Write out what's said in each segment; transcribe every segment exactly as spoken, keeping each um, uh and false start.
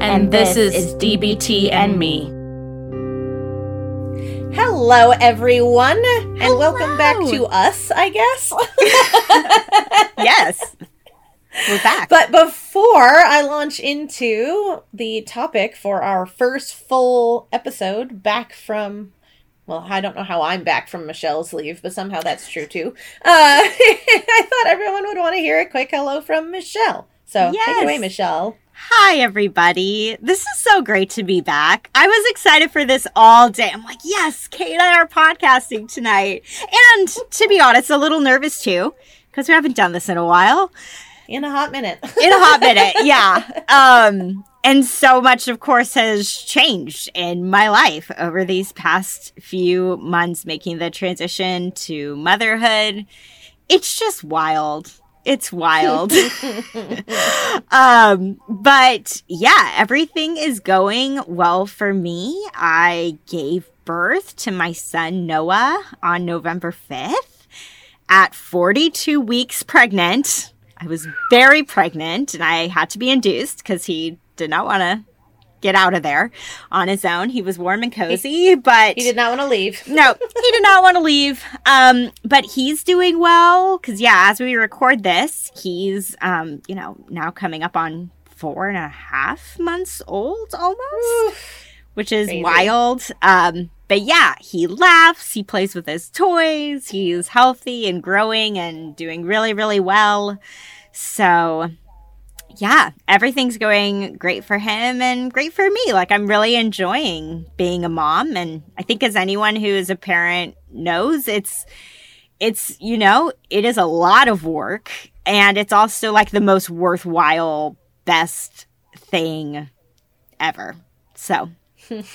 And, and this, this is, is D B T and Me. Hello, everyone. Hello. And welcome back to us, I guess. Yes. We're back. But before I launch into the topic for our first full episode back from, well, I don't know how I'm back from Michelle's leave, but somehow that's true, too. Uh, I thought everyone would want to hear a quick hello from Michelle. So yes. Take it away, Michelle. Hi, everybody. This is so great to be back. I was excited for this all day. I'm like, yes, Kate and I are podcasting tonight. And to be honest, a little nervous, too, because we haven't done this in a while. In a hot minute. In a hot minute, yeah. Um, and so much, of course, has changed in my life over these past few months, making the transition to motherhood. It's just wild. It's wild. um, but yeah, everything is going well for me. I gave birth to my son, Noah, on November fifth at forty-two weeks pregnant. I was very pregnant and I had to be induced because he did not want to get out of there on his own. He was warm and cozy, he, but... He did not want to leave. No, he did not want to leave. Um, but he's doing well because, yeah, as we record this, he's, um, you know, now coming up on four and a half months old almost, oof, which is crazy. Wild. Um, but, yeah, he laughs. He plays with his toys. He's healthy and growing and doing really, really well. So... yeah, everything's going great for him and great for me. Like, I'm really enjoying being a mom. And I think as anyone who is a parent knows, it's, it's you know, it is a lot of work. And it's also, like, the most worthwhile, best thing ever. So,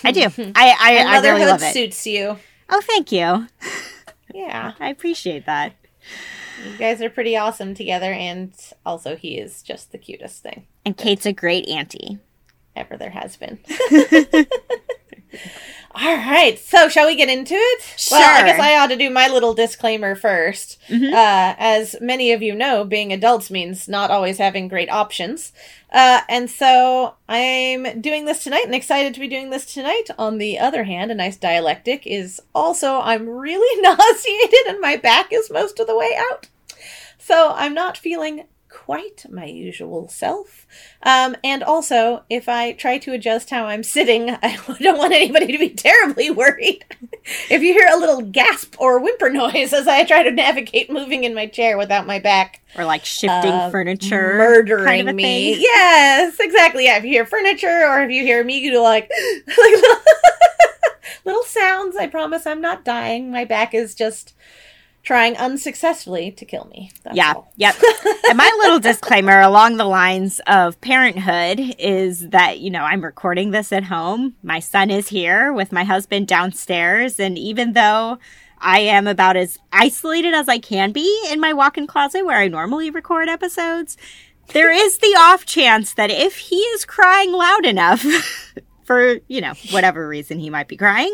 I do. I, I, I really love it. Motherhood suits you. Oh, thank you. Yeah. I appreciate that. You guys are pretty awesome together, and also he is just the cutest thing. And Kate's a great auntie. Ever there has been. All right, so shall we get into it? Sure. Well, I guess I ought to do my little disclaimer first. Mm-hmm. Uh, as many of you know, being adults means not always having great options. Uh, and so I'm doing this tonight and excited to be doing this tonight. On the other hand, a nice dialectic is also I'm really nauseated and my back is most of the way out. So I'm not feeling quite my usual self. Um, and also, if I try to adjust how I'm sitting, I don't want anybody to be terribly worried. If you hear a little gasp or whimper noise as I try to navigate moving in my chair without my back. Or like shifting uh, furniture. Murdering kind of me. Thing. Yes, exactly. Yeah, if you hear furniture or if you hear me, you do like, like little, little sounds. I promise I'm not dying. My back is just... trying unsuccessfully to kill me. That's yeah, all. Yep. And my little disclaimer along the lines of parenthood is that, you know, I'm recording this at home. My son is here with my husband downstairs. And even though I am about as isolated as I can be in my walk-in closet where I normally record episodes, there is the off chance that if he is crying loud enough... for, you know, whatever reason he might be crying,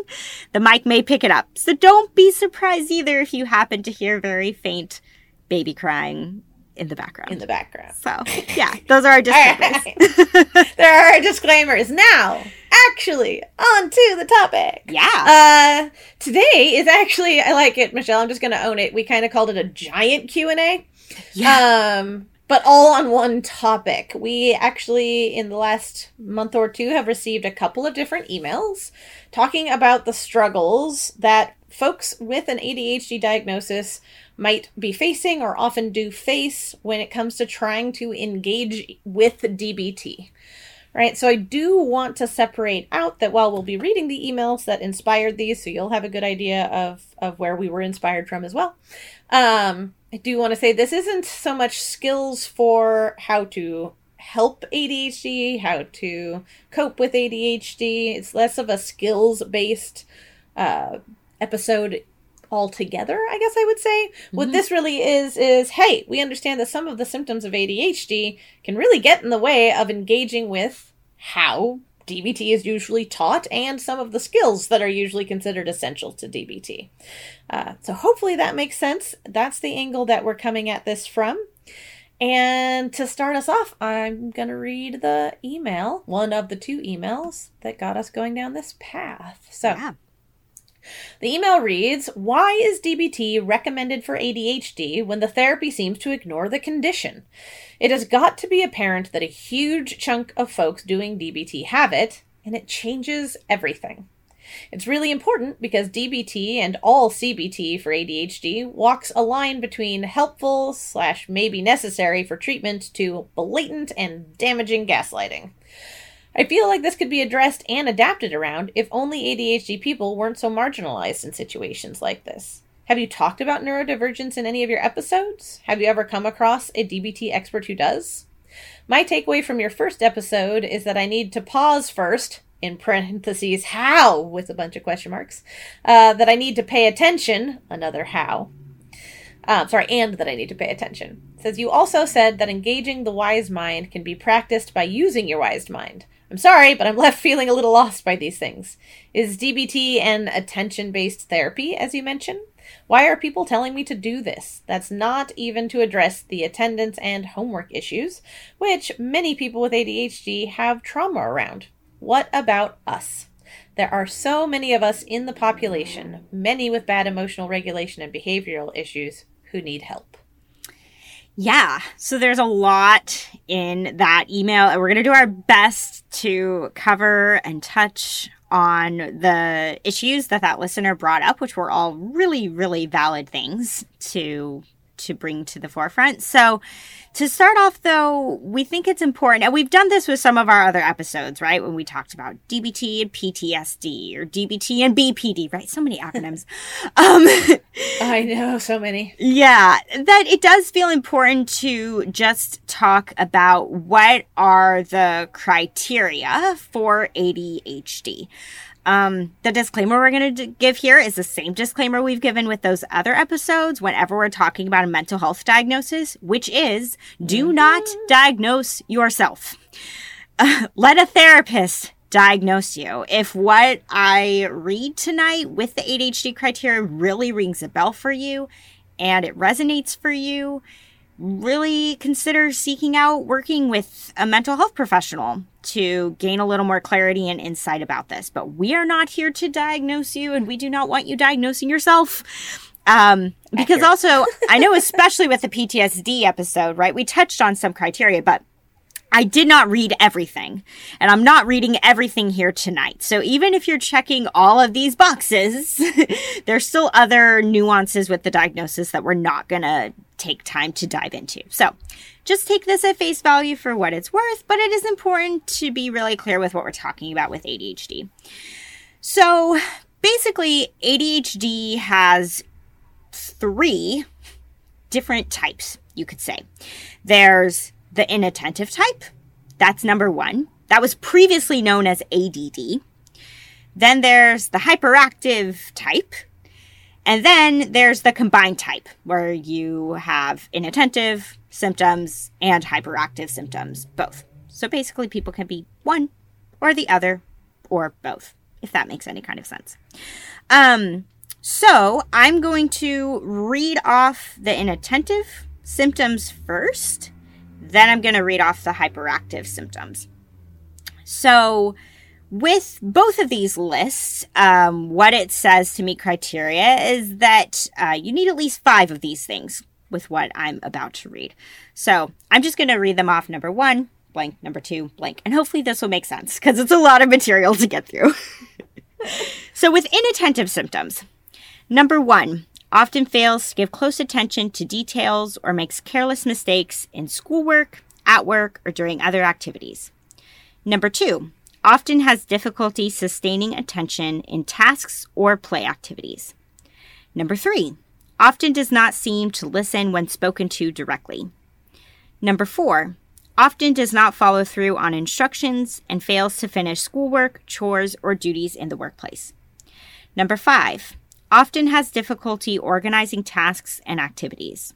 the mic may pick it up. So don't be surprised either if you happen to hear very faint baby crying in the background. In the background. So, yeah, those are our disclaimers. Right. There are our disclaimers. Now, actually, on to the topic. Yeah. Uh, today is actually, I like it, Michelle, I'm just going to own it. We kind of called it a giant Q and A. Yeah. Um, But all on one topic. We actually, in the last month or two, have received a couple of different emails talking about the struggles that folks with an A D H D diagnosis might be facing or often do face when it comes to trying to engage with D B T. Right, so I do want to separate out that while we'll be reading the emails that inspired these, so you'll have a good idea of, of where we were inspired from as well, um, I do want to say this isn't so much skills for how to help A D H D, how to cope with A D H D. It's less of a skills-based uh, episode altogether, I guess I would say. Mm-hmm. What this really is, is, hey, we understand that some of the symptoms of A D H D can really get in the way of engaging with how D B T is usually taught and some of the skills that are usually considered essential to D B T. Uh, so hopefully that makes sense. That's the angle that we're coming at this from. And to start us off, I'm going to read the email, one of the two emails that got us going down this path. So yeah. The email reads, why is D B T recommended for A D H D when the therapy seems to ignore the condition? It has got to be apparent that a huge chunk of folks doing D B T have it, and it changes everything. It's really important because D B T and all C B T for A D H D walks a line between helpful slash maybe necessary for treatment to blatant and damaging gaslighting. I feel like this could be addressed and adapted around if only A D H D people weren't so marginalized in situations like this. Have you talked about neurodivergence in any of your episodes? Have you ever come across a D B T expert who does? My takeaway from your first episode is that I need to pause first, in parentheses, how, with a bunch of question marks, uh, that I need to pay attention, another how. Uh, sorry, and that I need to pay attention. It says, you also said that engaging the wise mind can be practiced by using your wise mind. I'm sorry, but I'm left feeling a little lost by these things. Is D B T an attention-based therapy, as you mentioned? Why are people telling me to do this? That's not even to address the attendance and homework issues, which many people with A D H D have trauma around. What about us? There are so many of us in the population, many with bad emotional regulation and behavioral issues, who need help. Yeah, so there's a lot in that email, and we're going to do our best to cover and touch on the issues that that listener brought up, which were all really, really valid things to to bring to the forefront. So to start off, though, we think it's important, and we've done this with some of our other episodes, right, when we talked about D B T and P T S D, or D B T and B P D, right? So many acronyms. um, I know, so many. Yeah, that it does feel important to just talk about what are the criteria for A D H D. Um, the disclaimer we're going to d- give here is the same disclaimer we've given with those other episodes whenever we're talking about a mental health diagnosis, which is do mm-hmm. not diagnose yourself. Uh, let a therapist diagnose you. If what I read tonight with the A D H D criteria really rings a bell for you and it resonates for you, really consider seeking out working with a mental health professional to gain a little more clarity and insight about this. But we are not here to diagnose you, and we do not want you diagnosing yourself. Um, because also, I know especially with the P T S D episode, right, we touched on some criteria, but I did not read everything, and I'm not reading everything here tonight. So even if you're checking all of these boxes, there's still other nuances with the diagnosis that we're not going to take time to dive into. So just take this at face value for what it's worth, but it is important to be really clear with what we're talking about with A D H D. So basically, A D H D has three different types, you could say. There's the inattentive type. That's number one. That was previously known as A D D. Then there's the hyperactive type. And then there's the combined type, where you have inattentive symptoms and hyperactive symptoms, both. So basically, people can be one or the other or both, if that makes any kind of sense. Um, so I'm going to read off the inattentive symptoms first. Then I'm going to read off the hyperactive symptoms. So with both of these lists, um, what it says to meet criteria is that uh, you need at least five of these things with what I'm about to read. So I'm just going to read them off. Number one, blank. Number two, blank. And hopefully this will make sense because it's a lot of material to get through. So with inattentive symptoms, number one, often fails to give close attention to details or makes careless mistakes in schoolwork, at work, or during other activities. Number two, often has difficulty sustaining attention in tasks or play activities. Number three, often does not seem to listen when spoken to directly. Number four, often does not follow through on instructions, and fails to finish schoolwork, chores, or duties in the workplace. Number five, often has difficulty organizing tasks and activities.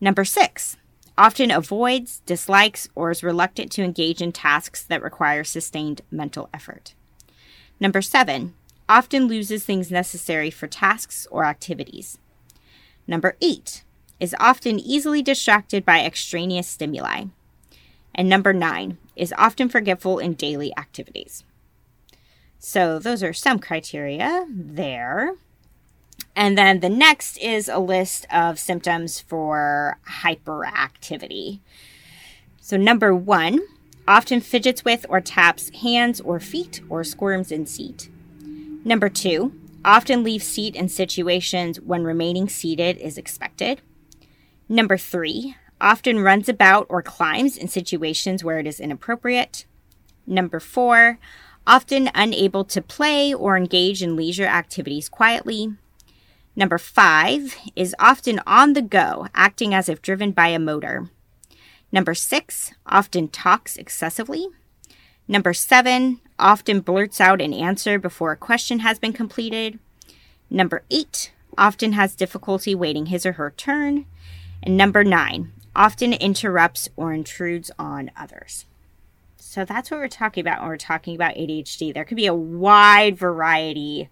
Number six, often avoids, dislikes, or is reluctant to engage in tasks that require sustained mental effort. Number seven, often loses things necessary for tasks or activities. Number eight, is often easily distracted by extraneous stimuli. And number nine, is often forgetful in daily activities. So those are some criteria there. And then the next is a list of symptoms for hyperactivity. So number one, often fidgets with or taps hands or feet or squirms in seat. Number two, often leaves seat in situations when remaining seated is expected. Number three, often runs about or climbs in situations where it is inappropriate. Number four, often unable to play or engage in leisure activities quietly. Number five, is often on the go, acting as if driven by a motor. Number six, often talks excessively. Number seven, often blurts out an answer before a question has been completed. Number eight, often has difficulty waiting his or her turn. And number nine, often interrupts or intrudes on others. So that's what we're talking about when we're talking about A D H D. There could be a wide variety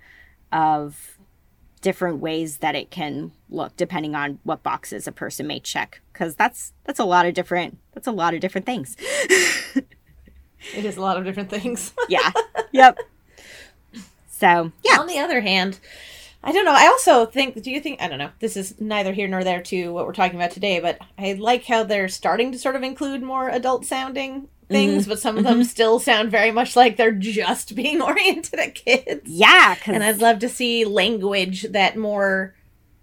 of different ways that it can look depending on what boxes a person may check, because that's that's a lot of different that's a lot of different things. It is a lot of different things. Yeah. Yep. So yeah. On the other hand, I don't know. I also think, do you think, I don't know, this is neither here nor there to what we're talking about today, but I like how they're starting to sort of include more adult sounding things, mm-hmm. but some of mm-hmm. them still sound very much like they're just being oriented at kids. Yeah. And I'd love to see language that more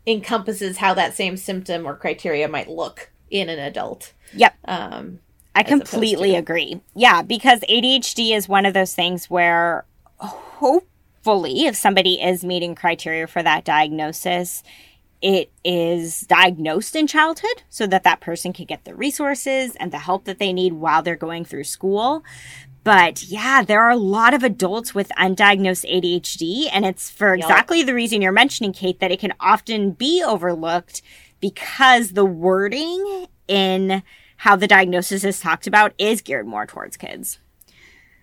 encompasses how that same symptom or criteria might look in an adult. Yep. Um, I completely agree. Yeah, because A D H D is one of those things where hopefully if somebody is meeting criteria for that diagnosis, it is diagnosed in childhood so that that person can get the resources and the help that they need while they're going through school. But yeah, there are a lot of adults with undiagnosed A D H D, and it's for exactly the reason you're mentioning, Kate, that it can often be overlooked because the wording in how the diagnosis is talked about is geared more towards kids.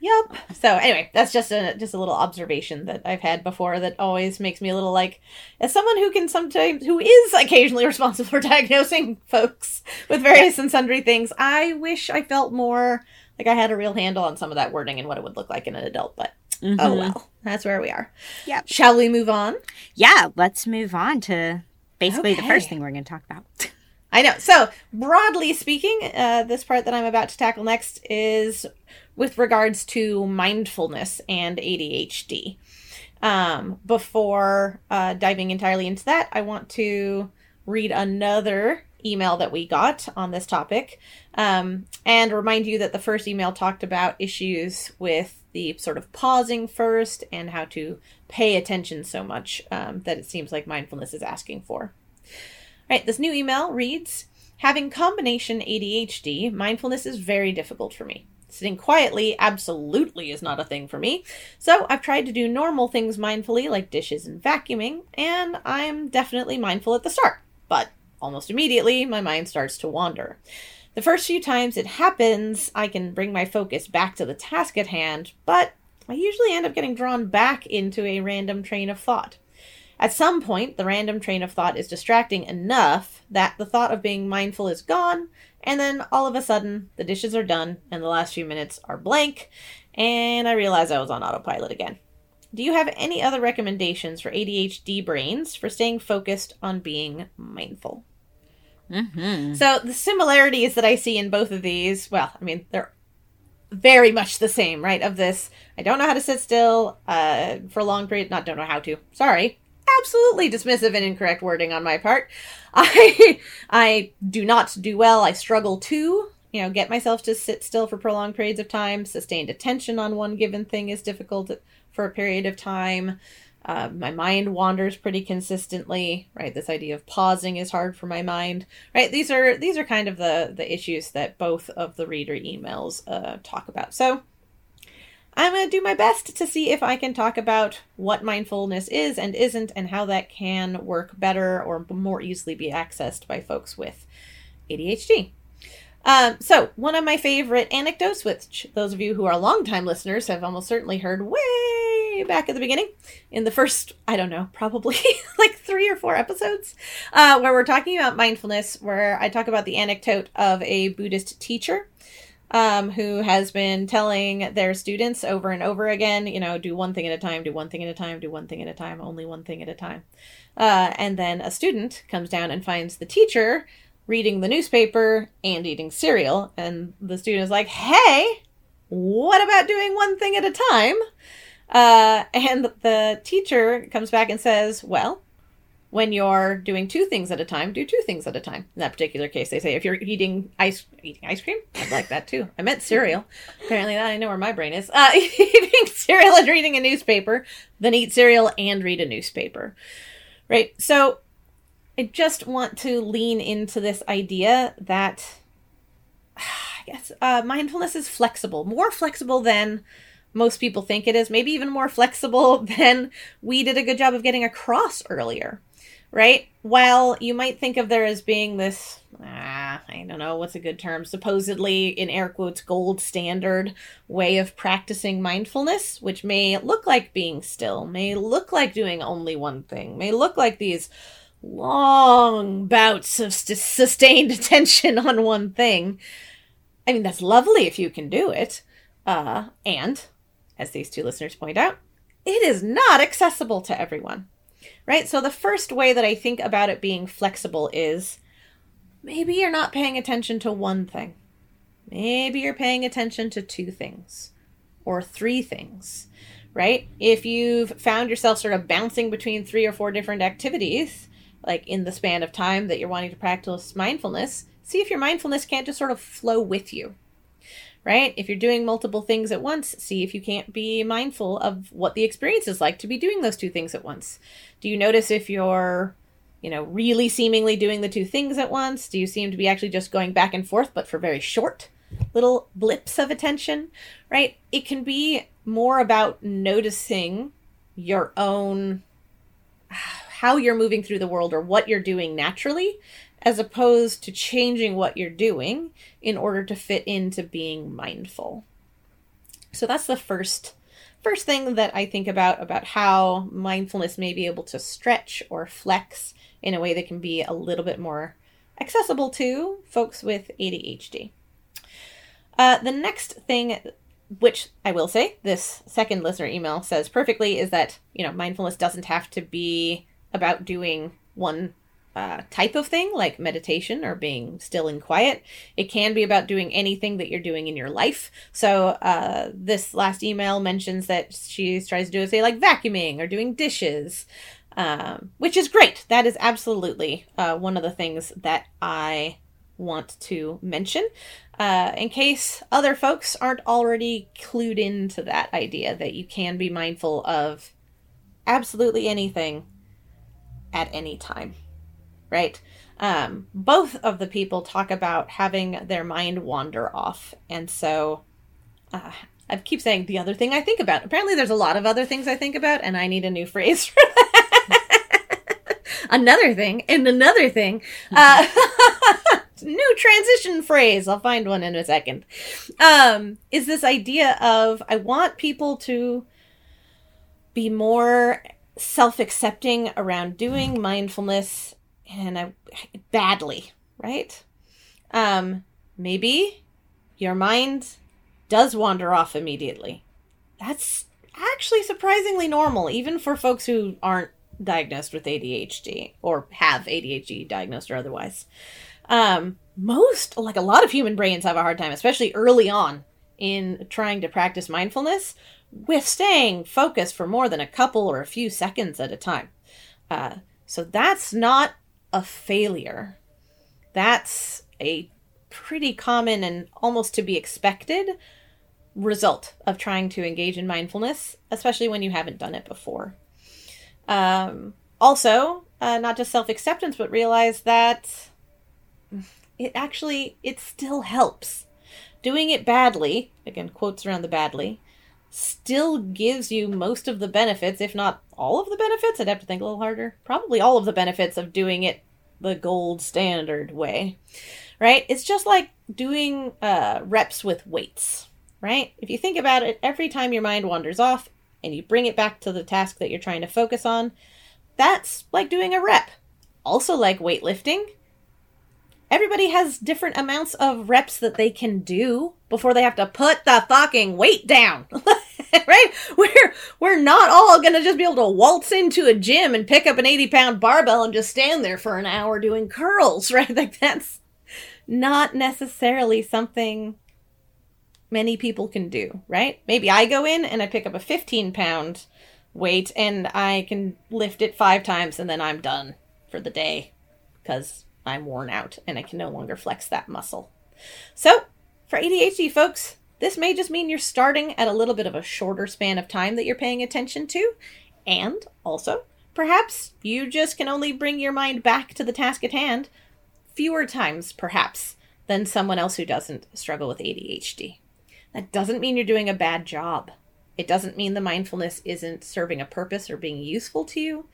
Yep. So anyway, that's just a just a little observation that I've had before that always makes me a little like, as someone who can sometimes, who is occasionally responsible for diagnosing folks with various and sundry things, I wish I felt more like I had a real handle on some of that wording and what it would look like in an adult. But mm-hmm. oh well, that's where we are. Yep. Shall we move on? Yeah, let's move on to basically okay. the first thing we're going to talk about. I know. So broadly speaking, uh, this part that I'm about to tackle next is with regards to mindfulness and A D H D. Um, before uh, diving entirely into that, I want to read another email that we got on this topic um, and remind you that the first email talked about issues with the sort of pausing first and how to pay attention so much um, that it seems like mindfulness is asking for. All right, this new email reads, having combination A D H D, mindfulness is very difficult for me. Sitting quietly absolutely is not a thing for me. So I've tried to do normal things mindfully like dishes and vacuuming, and I'm definitely mindful at the start, but almost immediately my mind starts to wander. The first few times it happens, I can bring my focus back to the task at hand, but I usually end up getting drawn back into a random train of thought. At some point, the random train of thought is distracting enough that the thought of being mindful is gone, and then all of a sudden, the dishes are done, and the last few minutes are blank, and I realize I was on autopilot again. Do you have any other recommendations for A D H D brains for staying focused on being mindful? Mm-hmm. So the similarities that I see in both of these, well, I mean, they're very much the same, right? Of this, I don't know how to sit still uh, for a long period. Not don't know how to. Sorry. Absolutely dismissive and incorrect wording on my part. I I do not do well. I struggle to, you know, get myself to sit still for prolonged periods of time. Sustained attention on one given thing is difficult for a period of time. Uh, my mind wanders pretty consistently, right? This idea of pausing is hard for my mind, right? These are these are kind of the, the issues that both of the reader emails uh, talk about. So I'm going to do my best to see if I can talk about what mindfulness is and isn't and how that can work better or more easily be accessed by folks with A D H D. Um, so one of my favorite anecdotes, which those of you who are longtime listeners have almost certainly heard way back at the beginning in the first, I don't know, probably like three or four episodes uh, where we're talking about mindfulness, where I talk about the anecdote of a Buddhist teacher um, who has been telling their students over and over again, you know, do one thing at a time, do one thing at a time, do one thing at a time, only one thing at a time. Uh, and then a student comes down and finds the teacher reading the newspaper and eating cereal. And the student is like, hey, what about doing one thing at a time? Uh, and the teacher comes back and says, well, when you're doing two things at a time, do two things at a time. In that particular case, they say, if you're eating ice eating ice cream, I'd like that too. I meant cereal. Apparently I know where my brain is. Uh, eating cereal and reading a newspaper, then eat cereal and read a newspaper. Right? So I just want to lean into this idea that, I guess, uh, mindfulness is flexible, more flexible than most people think it is, maybe even more flexible than we did a good job of getting across earlier, right? While you might think of there as being this, ah, I don't know, what's a good term, supposedly, in air quotes, gold standard way of practicing mindfulness, which may look like being still, may look like doing only one thing, may look like these long bouts of sustained attention on one thing. I mean, that's lovely if you can do it. Uh, and, as these two listeners point out, it is not accessible to everyone, right? So the first way that I think about it being flexible is maybe you're not paying attention to one thing. Maybe you're paying attention to two things or three things, right? If you've found yourself sort of bouncing between three or four different activities, like in the span of time that you're wanting to practice mindfulness, see if your mindfulness can't just sort of flow with you, right? If you're doing multiple things at once, see if you can't be mindful of what the experience is like to be doing those two things at once. Do you notice if you're, you know, really seemingly doing the two things at once? Do you seem to be actually just going back and forth, but for very short little blips of attention, right? It can be more about noticing your own, how you're moving through the world or what you're doing naturally, as opposed to changing what you're doing in order to fit into being mindful. So that's the first, first thing that I think about, about how mindfulness may be able to stretch or flex in a way that can be a little bit more accessible to folks with A D H D. Uh, the next thing, which I will say, this second listener email says perfectly, is that, you know, mindfulness doesn't have to be about doing one uh, type of thing like meditation or being still and quiet. It can be about doing anything that you're doing in your life. So uh, this last email mentions that she tries to do, say, like vacuuming or doing dishes, um, which is great. That is absolutely uh, one of the things that I want to mention uh, in case other folks aren't already clued into that idea that you can be mindful of absolutely anything at any time, right? Um, both of the people talk about having their mind wander off. And so uh, I keep saying the other thing I think about. Apparently there's a lot of other things I think about, and I need a new phrase for that. Another thing and another thing. Uh, new transition phrase. I'll find one in a second. Um, is this idea of I want people to be more self-accepting around doing mindfulness, and I badly, right? Um, maybe your mind does wander off immediately. That's actually surprisingly normal, even for folks who aren't diagnosed with A D H D or have A D H D diagnosed or otherwise. Um, most, like a lot of human brains have a hard time, especially early on in trying to practice mindfulness, with staying focused for more than a couple or a few seconds at a time. Uh, so that's not a failure. That's a pretty common and almost to be expected result of trying to engage in mindfulness, especially when you haven't done it before. Um, also, uh, not just self-acceptance, but realize that it actually, it still helps. Doing it badly, again, quotes around the badly, still gives you most of the benefits, if not all of the benefits. I'd have to think a little harder. Probably all of the benefits of doing it the gold standard way, right? It's just like doing uh, reps with weights, right? If you think about it, every time your mind wanders off and you bring it back to the task that you're trying to focus on, that's like doing a rep. Also like weightlifting. Everybody has different amounts of reps that they can do before they have to put the fucking weight down, right? We're we're not all going to just be able to waltz into a gym and pick up an eighty-pound barbell and just stand there for an hour doing curls, right? Like that's not necessarily something many people can do, right? Maybe I go in and I pick up a fifteen-pound weight and I can lift it five times and then I'm done for the day because I'm worn out and I can no longer flex that muscle. So for A D H D folks, this may just mean you're starting at a little bit of a shorter span of time that you're paying attention to. And also, perhaps you just can only bring your mind back to the task at hand fewer times, perhaps, than someone else who doesn't struggle with A D H D. That doesn't mean you're doing a bad job. It doesn't mean the mindfulness isn't serving a purpose or being useful to you.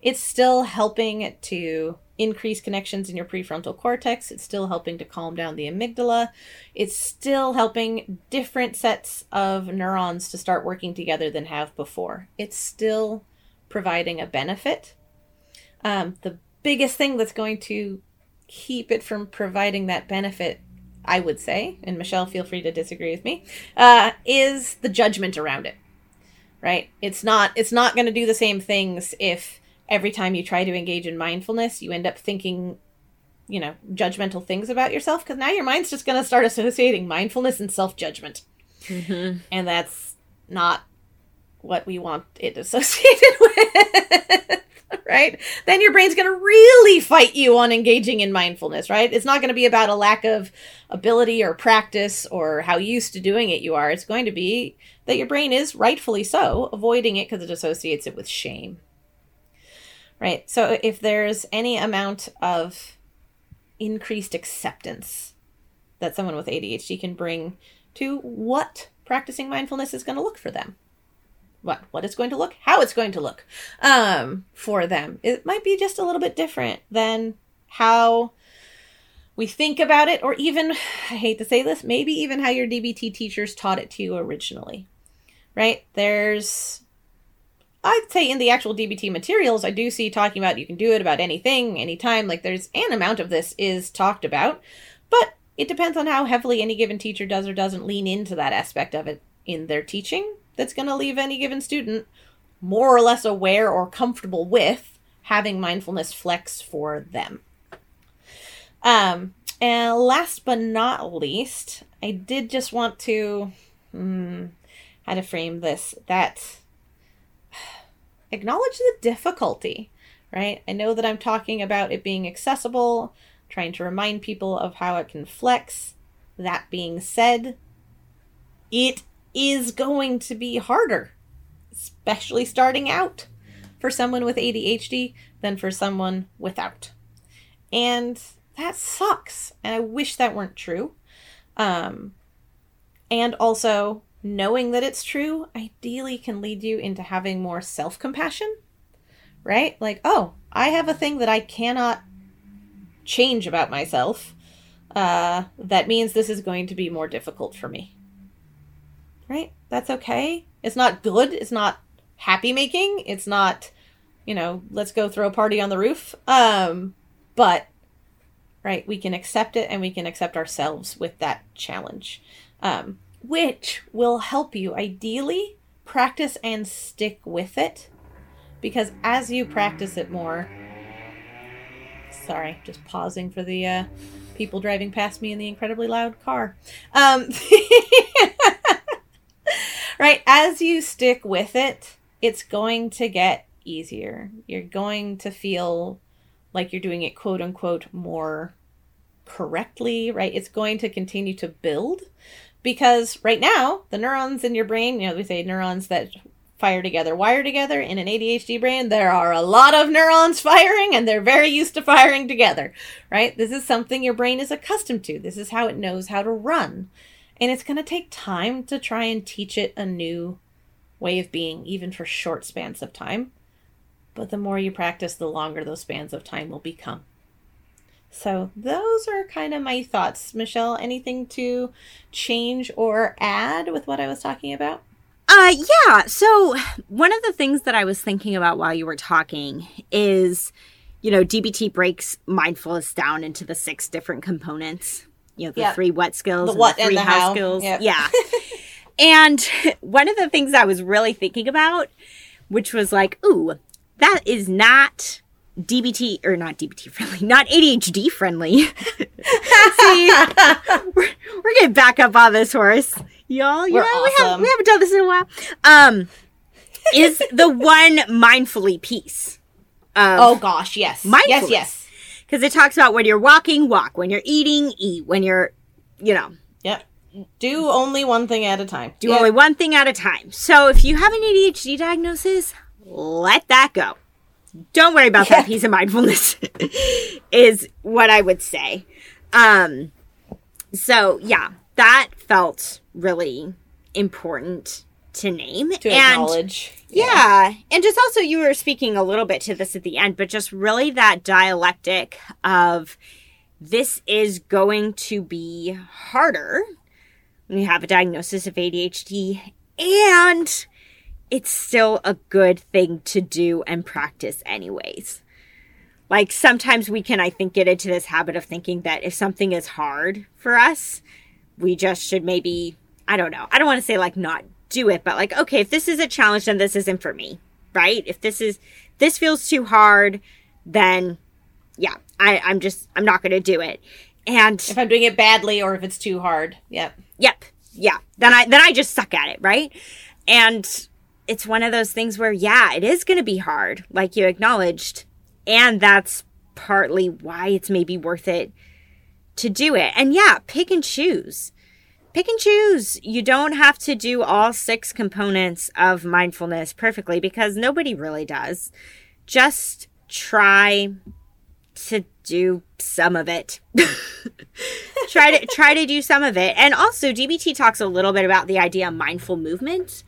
It's still helping to increase connections in your prefrontal cortex. It's still helping to calm down the amygdala. It's still helping different sets of neurons to start working together than have before. It's still providing a benefit. Um, the biggest thing that's going to keep it from providing that benefit, I would say, and Michelle, feel free to disagree with me, uh, is the judgment around it, right? It's not, it's not going to do the same things if every time you try to engage in mindfulness, you end up thinking, you know, judgmental things about yourself, because now your mind's just going to start associating mindfulness and self-judgment. Mm-hmm. And that's not what we want it associated with, right? Then your brain's going to really fight you on engaging in mindfulness, right? It's not going to be about a lack of ability or practice or how used to doing it you are. It's going to be that your brain is, rightfully so, avoiding it because it associates it with shame. Right. So if there's any amount of increased acceptance that someone with A D H D can bring to what practicing mindfulness is going to look for them, what, what it's going to look, how it's going to look um, for them, it might be just a little bit different than how we think about it, or even, I hate to say this, maybe even how your D B T teachers taught it to you originally, right? There's I'd say in the actual D B T materials, I do see talking about you can do it about anything, anytime. Like there's an amount of this is talked about, but it depends on how heavily any given teacher does or doesn't lean into that aspect of it in their teaching. That's going to leave any given student more or less aware or comfortable with having mindfulness flex for them. Um, and last but not least, I did just want to, hmm, how to frame this, that acknowledge the difficulty, right? I know that I'm talking about it being accessible, trying to remind people of how it can flex. That being said, it is going to be harder, especially starting out, for someone with A D H D than for someone without. And that sucks. And I wish that weren't true. Um, and also, knowing that it's true, ideally can lead you into having more self-compassion, right? Like, oh, I have a thing that I cannot change about myself. Uh, that means this is going to be more difficult for me, right? That's okay. It's not good. It's not happy-making. It's not, you know, let's go throw a party on the roof. Um, but, right, we can accept it and we can accept ourselves with that challenge. Um, which will help you ideally practice and stick with it, because as you practice it more, sorry, just pausing for the uh, people driving past me in the incredibly loud car. Um, right. As you stick with it, it's going to get easier. You're going to feel like you're doing it, quote unquote, more correctly, right? It's going to continue to build. Because right now, the neurons in your brain, you know, we say neurons that fire together, wire together. In an A D H D brain, there are a lot of neurons firing, and they're very used to firing together, right? This is something your brain is accustomed to. This is how it knows how to run. And it's going to take time to try and teach it a new way of being, even for short spans of time. But the more you practice, the longer those spans of time will become. So those are kind of my thoughts. Michelle, anything to change or add with what I was talking about? Uh, yeah. So one of the things that I was thinking about while you were talking is, you know, D B T breaks mindfulness down into the six different components. You know, the yep. three what skills, the and what the three and the how, how skills. Yep. Yeah. And one of the things I was really thinking about, which was like, ooh, that is not D B T, or not D B T friendly, not A D H D friendly. See, we're, we're going to back up on this horse, y'all. You know, awesome. we, haven't, we haven't done this in a while. Um, is the one mindfully piece. Oh, gosh, yes. Yes, yes. Because it talks about when you're walking, walk. When you're eating, eat. When you're, you know. Yep. Do only one thing at a time. Do yep. only one thing at a time. So if you have an A D H D diagnosis, let that go. Don't worry about that piece of mindfulness is what I would say. Um, so, yeah, that felt really important to name. To and, acknowledge. Yeah. yeah. And just also, you were speaking a little bit to this at the end, but just really that dialectic of this is going to be harder when you have a diagnosis of A D H D, and it's still a good thing to do and practice anyways. Like sometimes we can, I think, get into this habit of thinking that if something is hard for us, we just should maybe, I don't know. I don't want to say like not do it, but like, okay, if this is a challenge, then this isn't for me, right? If this is, this feels too hard, then yeah, I, I'm just, I'm not going to do it. And if I'm doing it badly or if it's too hard. Yep. Yep. Yeah. Then I, then I just suck at it. Right. And it's one of those things where, yeah, it is going to be hard, like you acknowledged. And that's partly why it's maybe worth it to do it. And yeah, pick and choose. Pick and choose. You don't have to do all six components of mindfulness perfectly because nobody really does. Just try to do some of it. try to try to do some of it. And also, D B T talks a little bit about the idea of mindful movement.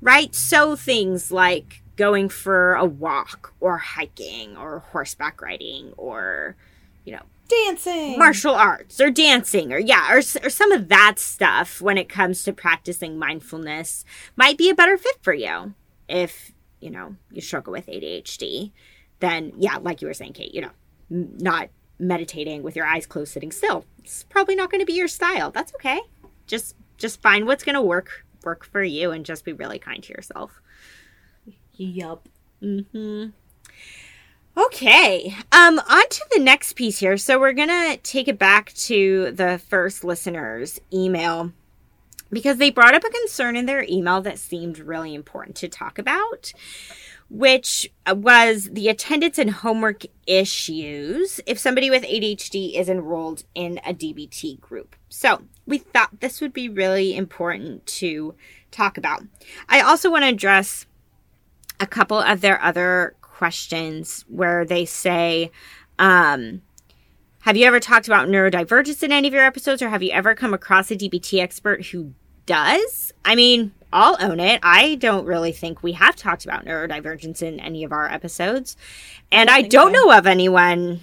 Right? So things like going for a walk or hiking or horseback riding or, you know, dancing, martial arts or dancing or, yeah, or, or some of that stuff when it comes to practicing mindfulness might be a better fit for you. If, you know, you struggle with A D H D, then, yeah, like you were saying, Kate, you know, m- not meditating with your eyes closed sitting still. It's probably not going to be your style. That's okay. Just just find what's going to work work for you and just be really kind to yourself. Yup. Mm-hmm. Okay. Um, on to the next piece here. So we're going to take it back to the first listener's email because they brought up a concern in their email that seemed really important to talk about, which was the attendance and homework issues if somebody with A D H D is enrolled in a D B T group. So we thought this would be really important to talk about. I also want to address a couple of their other questions where they say, um, have you ever talked about neurodivergence in any of your episodes, or have you ever come across a D B T expert who does? I mean, I'll own it. I don't really think we have talked about neurodivergence in any of our episodes. And I don't know of anyone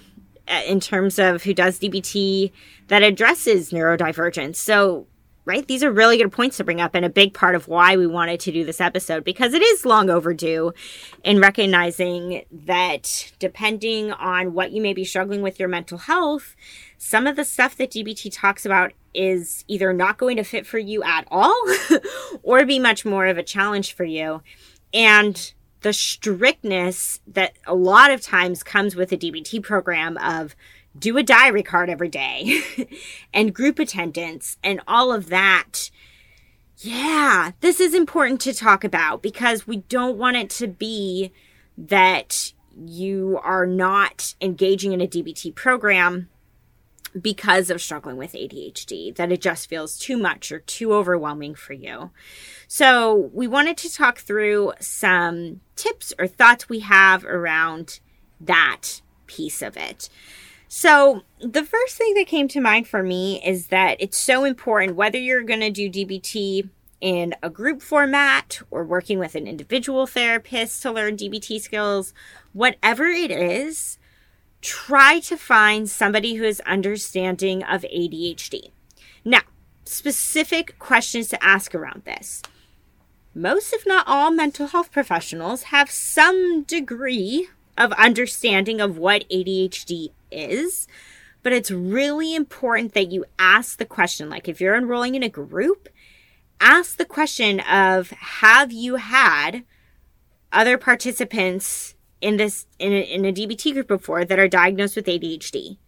in terms of who does D B T that addresses neurodivergence. So, right, these are really good points to bring up and a big part of why we wanted to do this episode because it is long overdue in recognizing that depending on what you may be struggling with your mental health, some of the stuff that D B T talks about is either not going to fit for you at all or be much more of a challenge for you. And the strictness that a lot of times comes with a D B T program of do a diary card every day and group attendance and all of that. Yeah, this is important to talk about because we don't want it to be that you are not engaging in a D B T program because of struggling with A D H D, that it just feels too much or too overwhelming for you. So we wanted to talk through some tips or thoughts we have around that piece of it. So the first thing that came to mind for me is that it's so important, whether you're going to do D B T in a group format or working with an individual therapist to learn D B T skills, whatever it is, try to find somebody who is understanding of A D H D. Now, specific questions to ask around this. Most, if not all, mental health professionals have some degree of understanding of what A D H D is, but it's really important that you ask the question, like if you're enrolling in a group, ask the question of, have you had other participants in this in a, in a D B T group before that are diagnosed with A D H D?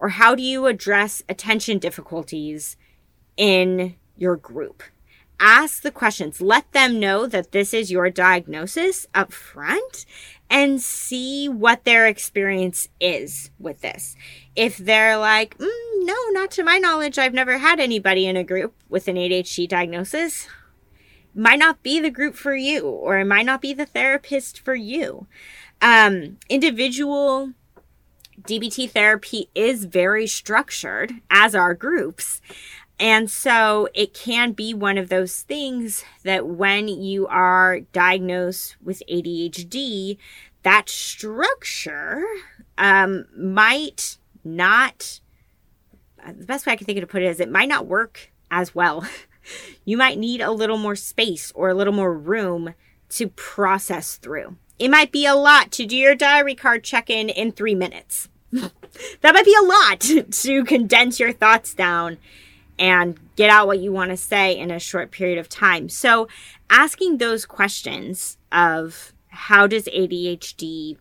Or how do you address attention difficulties in your group? Ask the questions. Let them know that this is your diagnosis up front and see what their experience is with this. If they're like, mm, no, not to my knowledge, I've never had anybody in a group with an A D H D diagnosis, it might not be the group for you, or it might not be the therapist for you. Um, individual D B T therapy is very structured, as are groups. And so it can be one of those things that when you are diagnosed with A D H D, that structure um, might not, the best way I can think of to put it is it might not work as well. You might need a little more space or a little more room to process through. It might be a lot to do your diary card check-in in three minutes. That might be a lot to condense your thoughts down and get out what you want to say in a short period of time. So asking those questions of how does A D H D,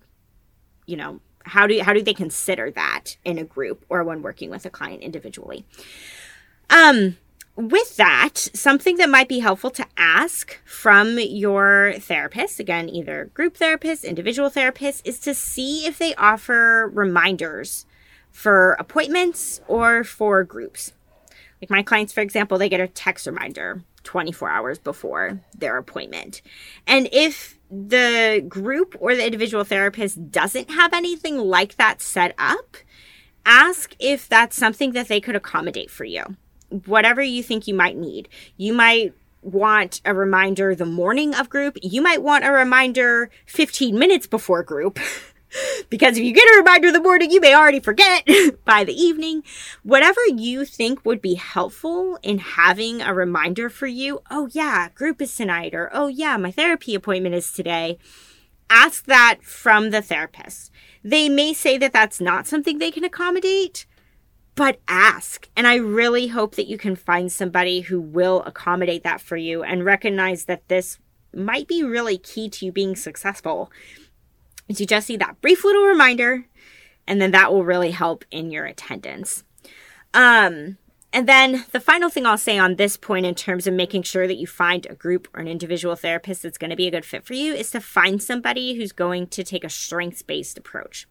you know, how do how do they consider that in a group or when working with a client individually? Um, with that, something that might be helpful to ask from your therapist, again, either group therapist, individual therapist, is to see if they offer reminders for appointments or for groups. Like my clients, for example, they get a text reminder twenty-four hours before their appointment. And if the group or the individual therapist doesn't have anything like that set up, ask if that's something that they could accommodate for you. Whatever you think you might need. You might want a reminder the morning of group. You might want a reminder fifteen minutes before group. Because if you get a reminder in the morning, you may already forget by the evening. Whatever you think would be helpful in having a reminder for you, oh yeah, group is tonight, or oh yeah, my therapy appointment is today, ask that from the therapist. They may say that that's not something they can accommodate, but ask. And I really hope that you can find somebody who will accommodate that for you and recognize that this might be really key to you being successful. So you just need that brief little reminder, and then that will really help in your attendance. Um, and then the final thing I'll say on this point in terms of making sure that you find a group or an individual therapist that's going to be a good fit for you is to find somebody who's going to take a strengths-based approach.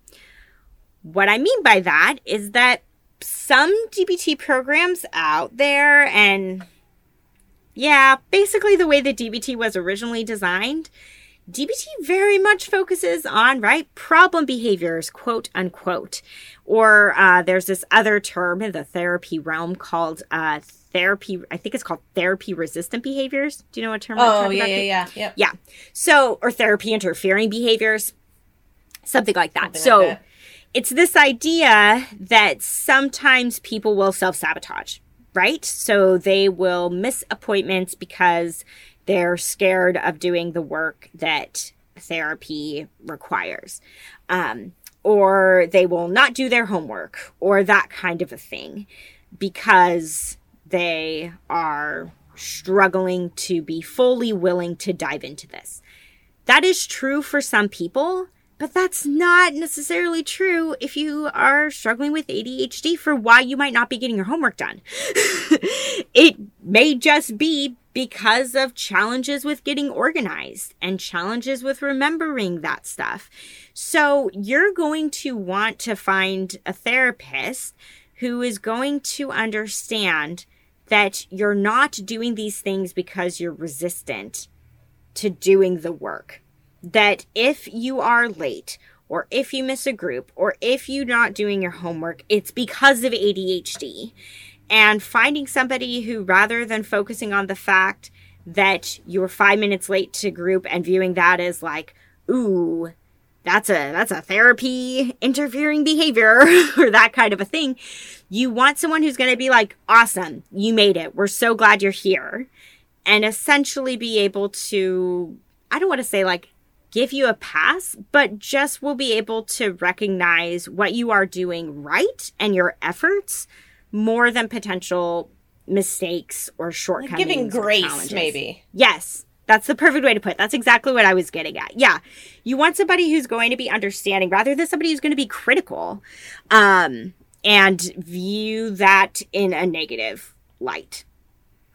What I mean by that is that some D B T programs out there, and yeah, basically the way that D B T was originally designed, D B T very much focuses on, right, problem behaviors, quote unquote. Or uh, there's this other term in the therapy realm called uh, therapy, I think it's called therapy resistant behaviors. Do you know what term I'm talking about? Oh, yeah, yeah, yeah. Yeah. So, or therapy interfering behaviors, something like that. Something so like that. It's this idea that sometimes people will self-sabotage, right? So they will miss appointments because they're scared of doing the work that therapy requires. Um, or they will not do their homework or that kind of a thing because they are struggling to be fully willing to dive into this. That is true for some people, but that's not necessarily true if you are struggling with A D H D for why you might not be getting your homework done. It may just be because of challenges with getting organized and challenges with remembering that stuff. So you're going to want to find a therapist who is going to understand that you're not doing these things because you're resistant to doing the work. That if you are late, or if you miss a group, or if you're not doing your homework, it's because of A D H D. And finding somebody who, rather than focusing on the fact that you were five minutes late to group and viewing that as like, ooh, that's a that's a therapy interfering behavior or that kind of a thing. You want someone who's going to be like, awesome, you made it. We're so glad you're here. And essentially be able to, I don't want to say like, give you a pass, but just will be able to recognize what you are doing right and your efforts more than potential mistakes or shortcomings. Like giving grace, maybe. Yes, that's the perfect way to put it. That's exactly what I was getting at. Yeah, you want somebody who's going to be understanding rather than somebody who's going to be critical um, and view that in a negative light.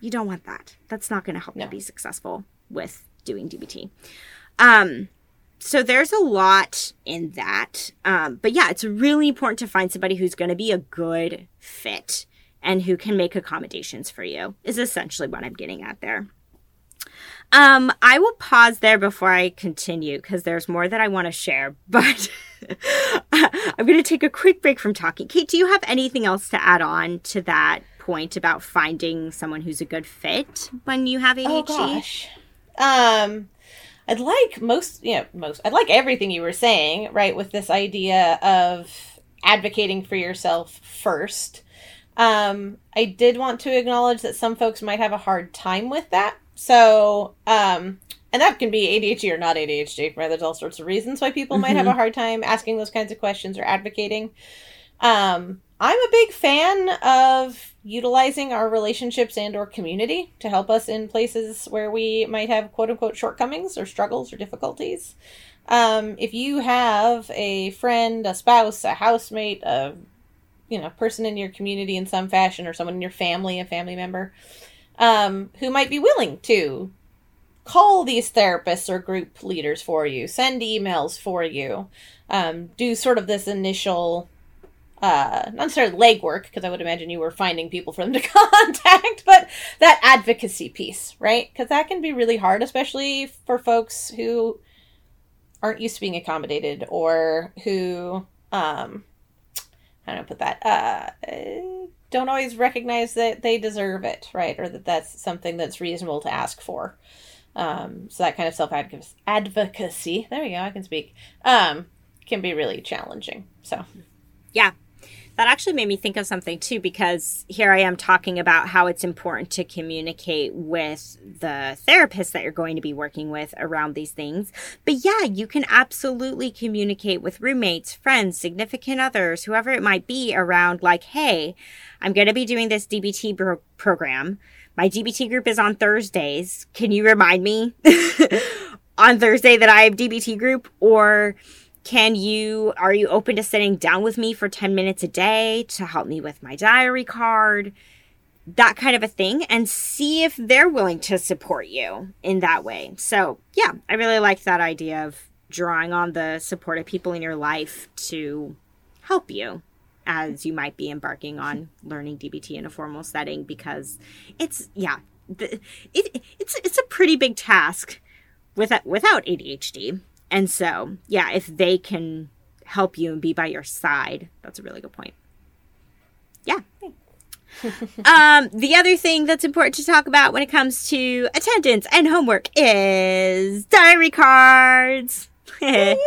You don't want that. That's not going to help no. you be successful with doing D B T. Um, so there's a lot in that. Um, but yeah, it's really important to find somebody who's going to be a good fit and who can make accommodations for you is essentially what I'm getting at there. Um, I will pause there before I continue because there's more that I want to share, but I'm going to take a quick break from talking. Kate, do you have anything else to add on to that point about finding someone who's a good fit when you have A D H D? Oh gosh. Um, I'd like most, you know, most, I'd like everything you were saying, right, with this idea of advocating for yourself first. Um, I did want to acknowledge that some folks might have a hard time with that. So, um, and that can be A D H D or not A D H D, right? There's all sorts of reasons why people mm-hmm. might have a hard time asking those kinds of questions or advocating. Um, I'm a big fan of utilizing our relationships and or community to help us in places where we might have quote unquote shortcomings or struggles or difficulties. Um, if you have a friend, a spouse, a housemate, a you know, person in your community in some fashion or someone in your family, a family member, um, who might be willing to call these therapists or group leaders for you, send emails for you, um, do sort of this initial Uh, not necessarily legwork, because I would imagine you were finding people for them to contact, but that advocacy piece, right? Because that can be really hard, especially for folks who aren't used to being accommodated or who, um, how do I put that, uh, don't always recognize that they deserve it, right? Or that that's something that's reasonable to ask for. Um, so that kind of self-advocacy, there we go, I can speak, um, can be really challenging, so. Yeah. That actually made me think of something, too, because here I am talking about how it's important to communicate with the therapist that you're going to be working with around these things. But yeah, you can absolutely communicate with roommates, friends, significant others, whoever it might be around like, hey, I'm going to be doing this D B T bro- program. My D B T group is on Thursdays. Can you remind me on Thursday that I have D B T group? Or Can you, are you open to sitting down with me for ten minutes a day to help me with my diary card? That kind of a thing. And see if they're willing to support you in that way. So, yeah, I really like that idea of drawing on the support of people in your life to help you as you might be embarking on learning D B T in a formal setting. Because it's, yeah, it, it's, it's a pretty big task without, without A D H D. And so, yeah, if they can help you and be by your side, that's a really good point. Yeah. um, the other thing that's important to talk about when it comes to attendance and homework is diary cards. Woo!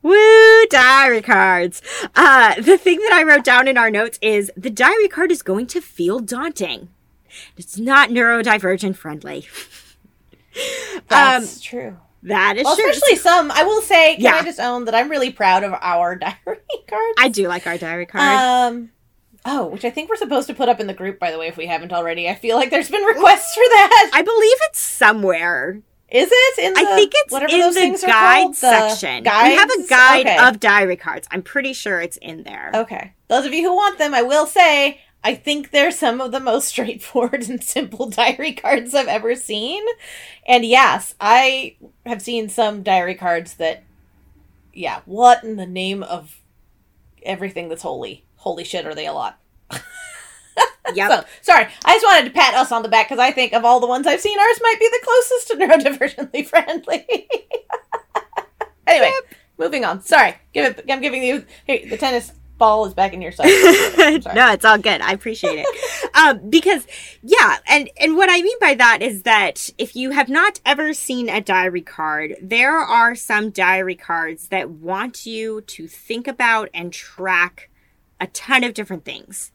Woo! Diary cards. Uh, the thing that I wrote down in our notes is the diary card is going to feel daunting. It's not neurodivergent friendly. That's um, true. That is well, true. Especially some, I will say, can yeah. I just own that I'm really proud of our diary cards? I do like our diary cards. Um, oh, which I think we're supposed to put up in the group, by the way, if we haven't already. I feel like there's been requests for that. I believe it's somewhere. Is it? In the, I think it's in those the guide called, section. The we have a guide okay. of diary cards. I'm pretty sure it's in there. Okay. Those of you who want them, I will say, I think they're some of the most straightforward and simple diary cards I've ever seen. And yes, I have seen some diary cards that, yeah, what in the name of everything that's holy? Holy shit, are they a lot? Yep. So, sorry, I just wanted to pat us on the back because I think of all the ones I've seen, ours might be the closest to neurodivergently friendly. Anyway, yep. Moving on. Sorry, give it, I'm giving you hey, the tennis ball is back in your side. No, it's all good. I appreciate it. um, because, yeah, and, and what I mean by that is that if you have not ever seen a diary card, there are some diary cards that want you to think about and track a ton of different things.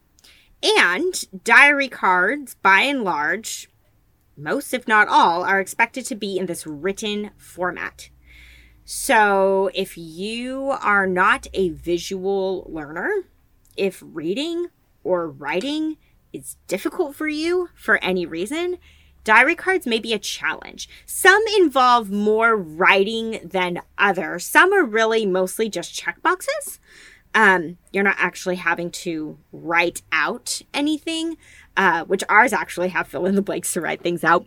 And diary cards, by and large, most if not all, are expected to be in this written format. So if you are not a visual learner, if reading or writing is difficult for you for any reason, diary cards may be a challenge. Some involve more writing than others. Some are really mostly just checkboxes. Um, you're not actually having to write out anything, uh, which ours actually have fill in the blanks to write things out.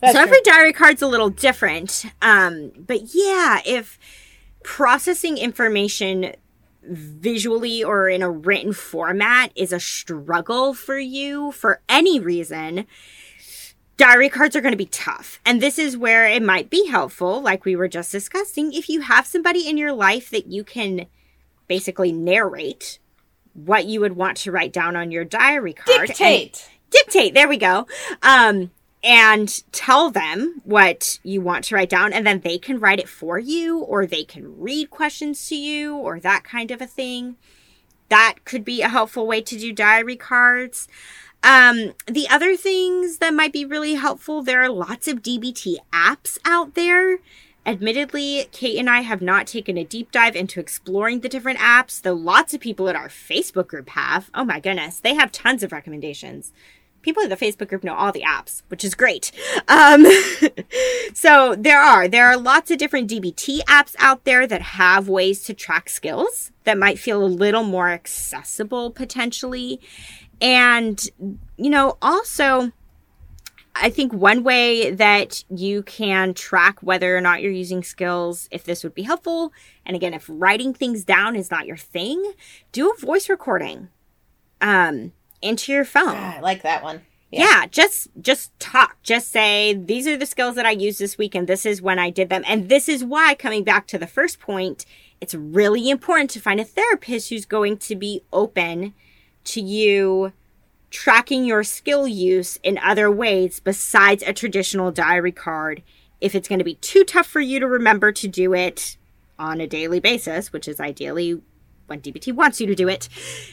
That's so every true. Diary card's a little different. Um, but yeah, if processing information visually or in a written format is a struggle for you for any reason, diary cards are going to be tough. And this is where it might be helpful, like we were just discussing, if you have somebody in your life that you can basically narrate what you would want to write down on your diary card. Dictate. Dictate. There we go. Um, and tell them what you want to write down, and then they can write it for you, or they can read questions to you, or that kind of a thing. That could be a helpful way to do diary cards. Um, the other things that might be really helpful, there are lots of D B T apps out there. Admittedly, Kate and I have not taken a deep dive into exploring the different apps, though lots of people at our Facebook group have. Oh my goodness, they have tons of recommendations. People in the Facebook group know all the apps, which is great. Um, so there are. There are lots of different D B T apps out there that have ways to track skills that might feel a little more accessible potentially. And, you know, also, I think one way that you can track whether or not you're using skills, if this would be helpful, and again, if writing things down is not your thing, do a voice recording um, into your phone. Ah, I like that one. Yeah. yeah, just just talk. Just say, these are the skills that I used this week, and this is when I did them. And this is why, coming back to the first point, it's really important to find a therapist who's going to be open to you tracking your skill use in other ways besides a traditional diary card if it's going to be too tough for you to remember to do it on a daily basis, which is ideally when D B T wants you to do it.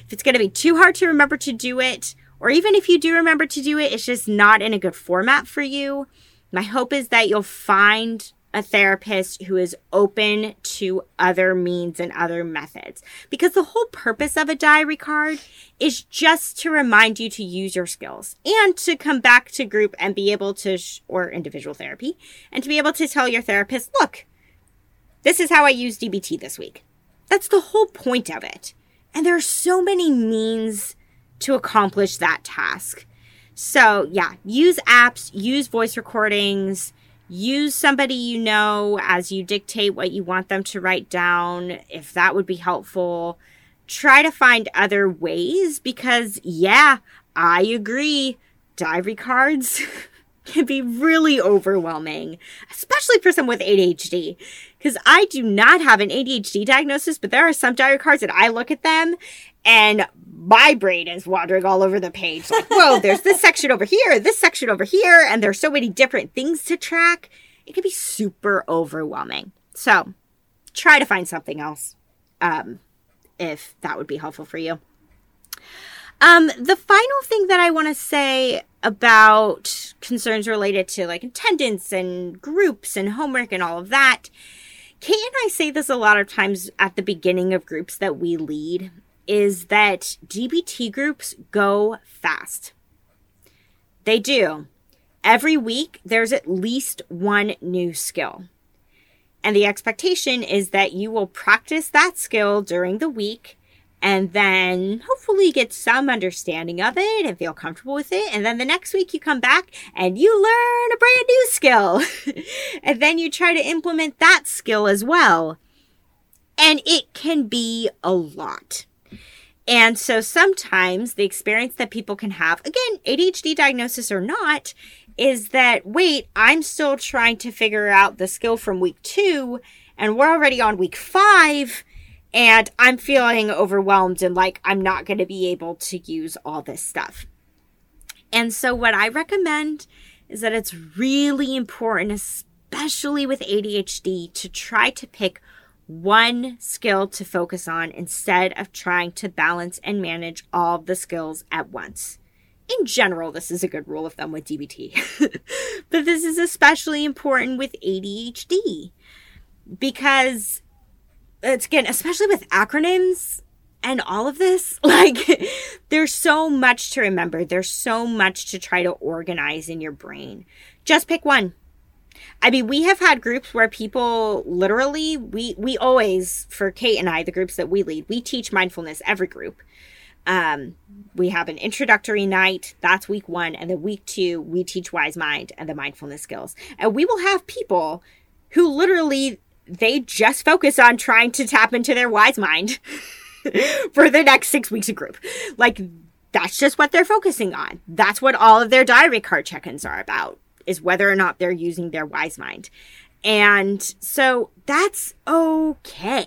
If it's going to be too hard to remember to do it, or even if you do remember to do it, it's just not in a good format for you. My hope is that you'll find a therapist who is open to other means and other methods. Because the whole purpose of a diary card is just to remind you to use your skills and to come back to group and be able to, sh- or individual therapy, and to be able to tell your therapist, look, this is how I used D B T this week. That's the whole point of it. And there are so many means to accomplish that task. So yeah, use apps, use voice recordings, use somebody you know as you dictate what you want them to write down, if that would be helpful. Try to find other ways because, yeah, I agree. Diary cards can be really overwhelming, especially for someone with A D H D. Because I do not have an A D H D diagnosis, but there are some diary cards that I look at them and my brain is wandering all over the page. Like, whoa, there's this section over here, this section over here, and there's so many different things to track. It can be super overwhelming. So try to find something else um, if that would be helpful for you. Um, the final thing that I want to say about concerns related to like attendance and groups and homework and all of that, Kate and I say this a lot of times at the beginning of groups that we lead, is that D B T groups go fast. They do. Every week, there's at least one new skill. And the expectation is that you will practice that skill during the week and then hopefully get some understanding of it and feel comfortable with it. And then the next week you come back and you learn a brand new skill. And then you try to implement that skill as well. And it can be a lot. And so sometimes the experience that people can have, again, A D H D diagnosis or not, is that, wait, I'm still trying to figure out the skill from week two, and we're already on week five, and I'm feeling overwhelmed and like I'm not going to be able to use all this stuff. And so what I recommend is that it's really important, especially with A D H D, to try to pick one skill to focus on instead of trying to balance and manage all the skills at once. In general, this is a good rule of thumb with D B T, but this is especially important with A D H D because it's, again, especially with acronyms and all of this, like there's so much to remember. There's so much to try to organize in your brain. Just pick one. I mean, we have had groups where people literally, we, we always, for Kate and I, the groups that we lead, we teach mindfulness every group. Um, we have an introductory night, that's week one. And then week two, we teach Wise Mind and the mindfulness skills. And we will have people who literally, they just focus on trying to tap into their Wise Mind for the next six weeks of group. Like, that's just what they're focusing on. That's what all of their diary card check-ins are about, is whether or not they're using their Wise Mind. And so that's okay.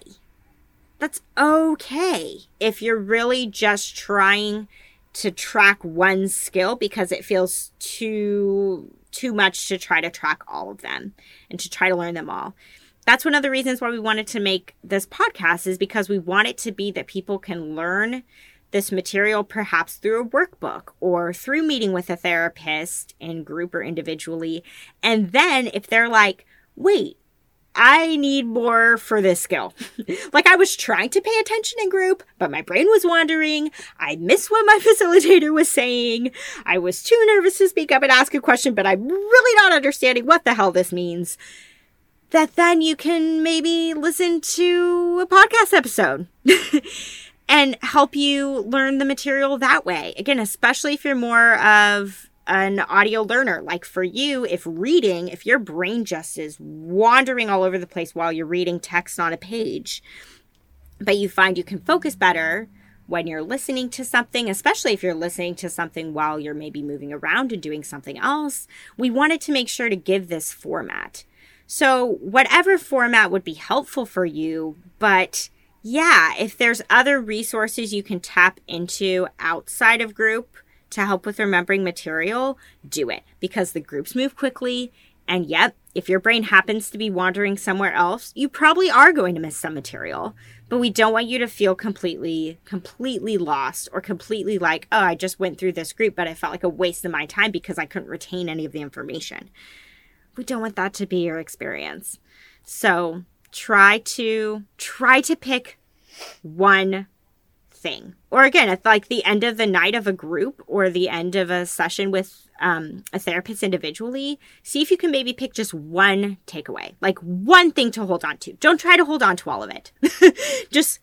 That's okay if you're really just trying to track one skill because it feels too too much to try to track all of them and to try to learn them all. That's one of the reasons why we wanted to make this podcast, is because we want it to be that people can learn this material perhaps through a workbook or through meeting with a therapist in group or individually. And then if they're like, wait, I need more for this skill. Like, I was trying to pay attention in group, but my brain was wandering. I missed what my facilitator was saying. I was too nervous to speak up and ask a question, but I'm really not understanding what the hell this means. That then you can maybe listen to a podcast episode and help you learn the material that way. Again, especially if you're more of an audio learner. Like for you, if reading, if your brain just is wandering all over the place while you're reading text on a page, but you find you can focus better when you're listening to something, especially if you're listening to something while you're maybe moving around and doing something else, we wanted to make sure to give this format. So whatever format would be helpful for you, but yeah, if there's other resources you can tap into outside of group to help with remembering material, do it, because the groups move quickly. And yep, if your brain happens to be wandering somewhere else, you probably are going to miss some material, but we don't want you to feel completely, completely lost or completely like, oh, I just went through this group, but I felt like a waste of my time because I couldn't retain any of the information. We don't want that to be your experience. So try to, try to pick one thing. Or again, at like the end of the night of a group or the end of a session with um, a therapist individually, see if you can maybe pick just one takeaway, like one thing to hold on to. Don't try to hold on to all of it. Just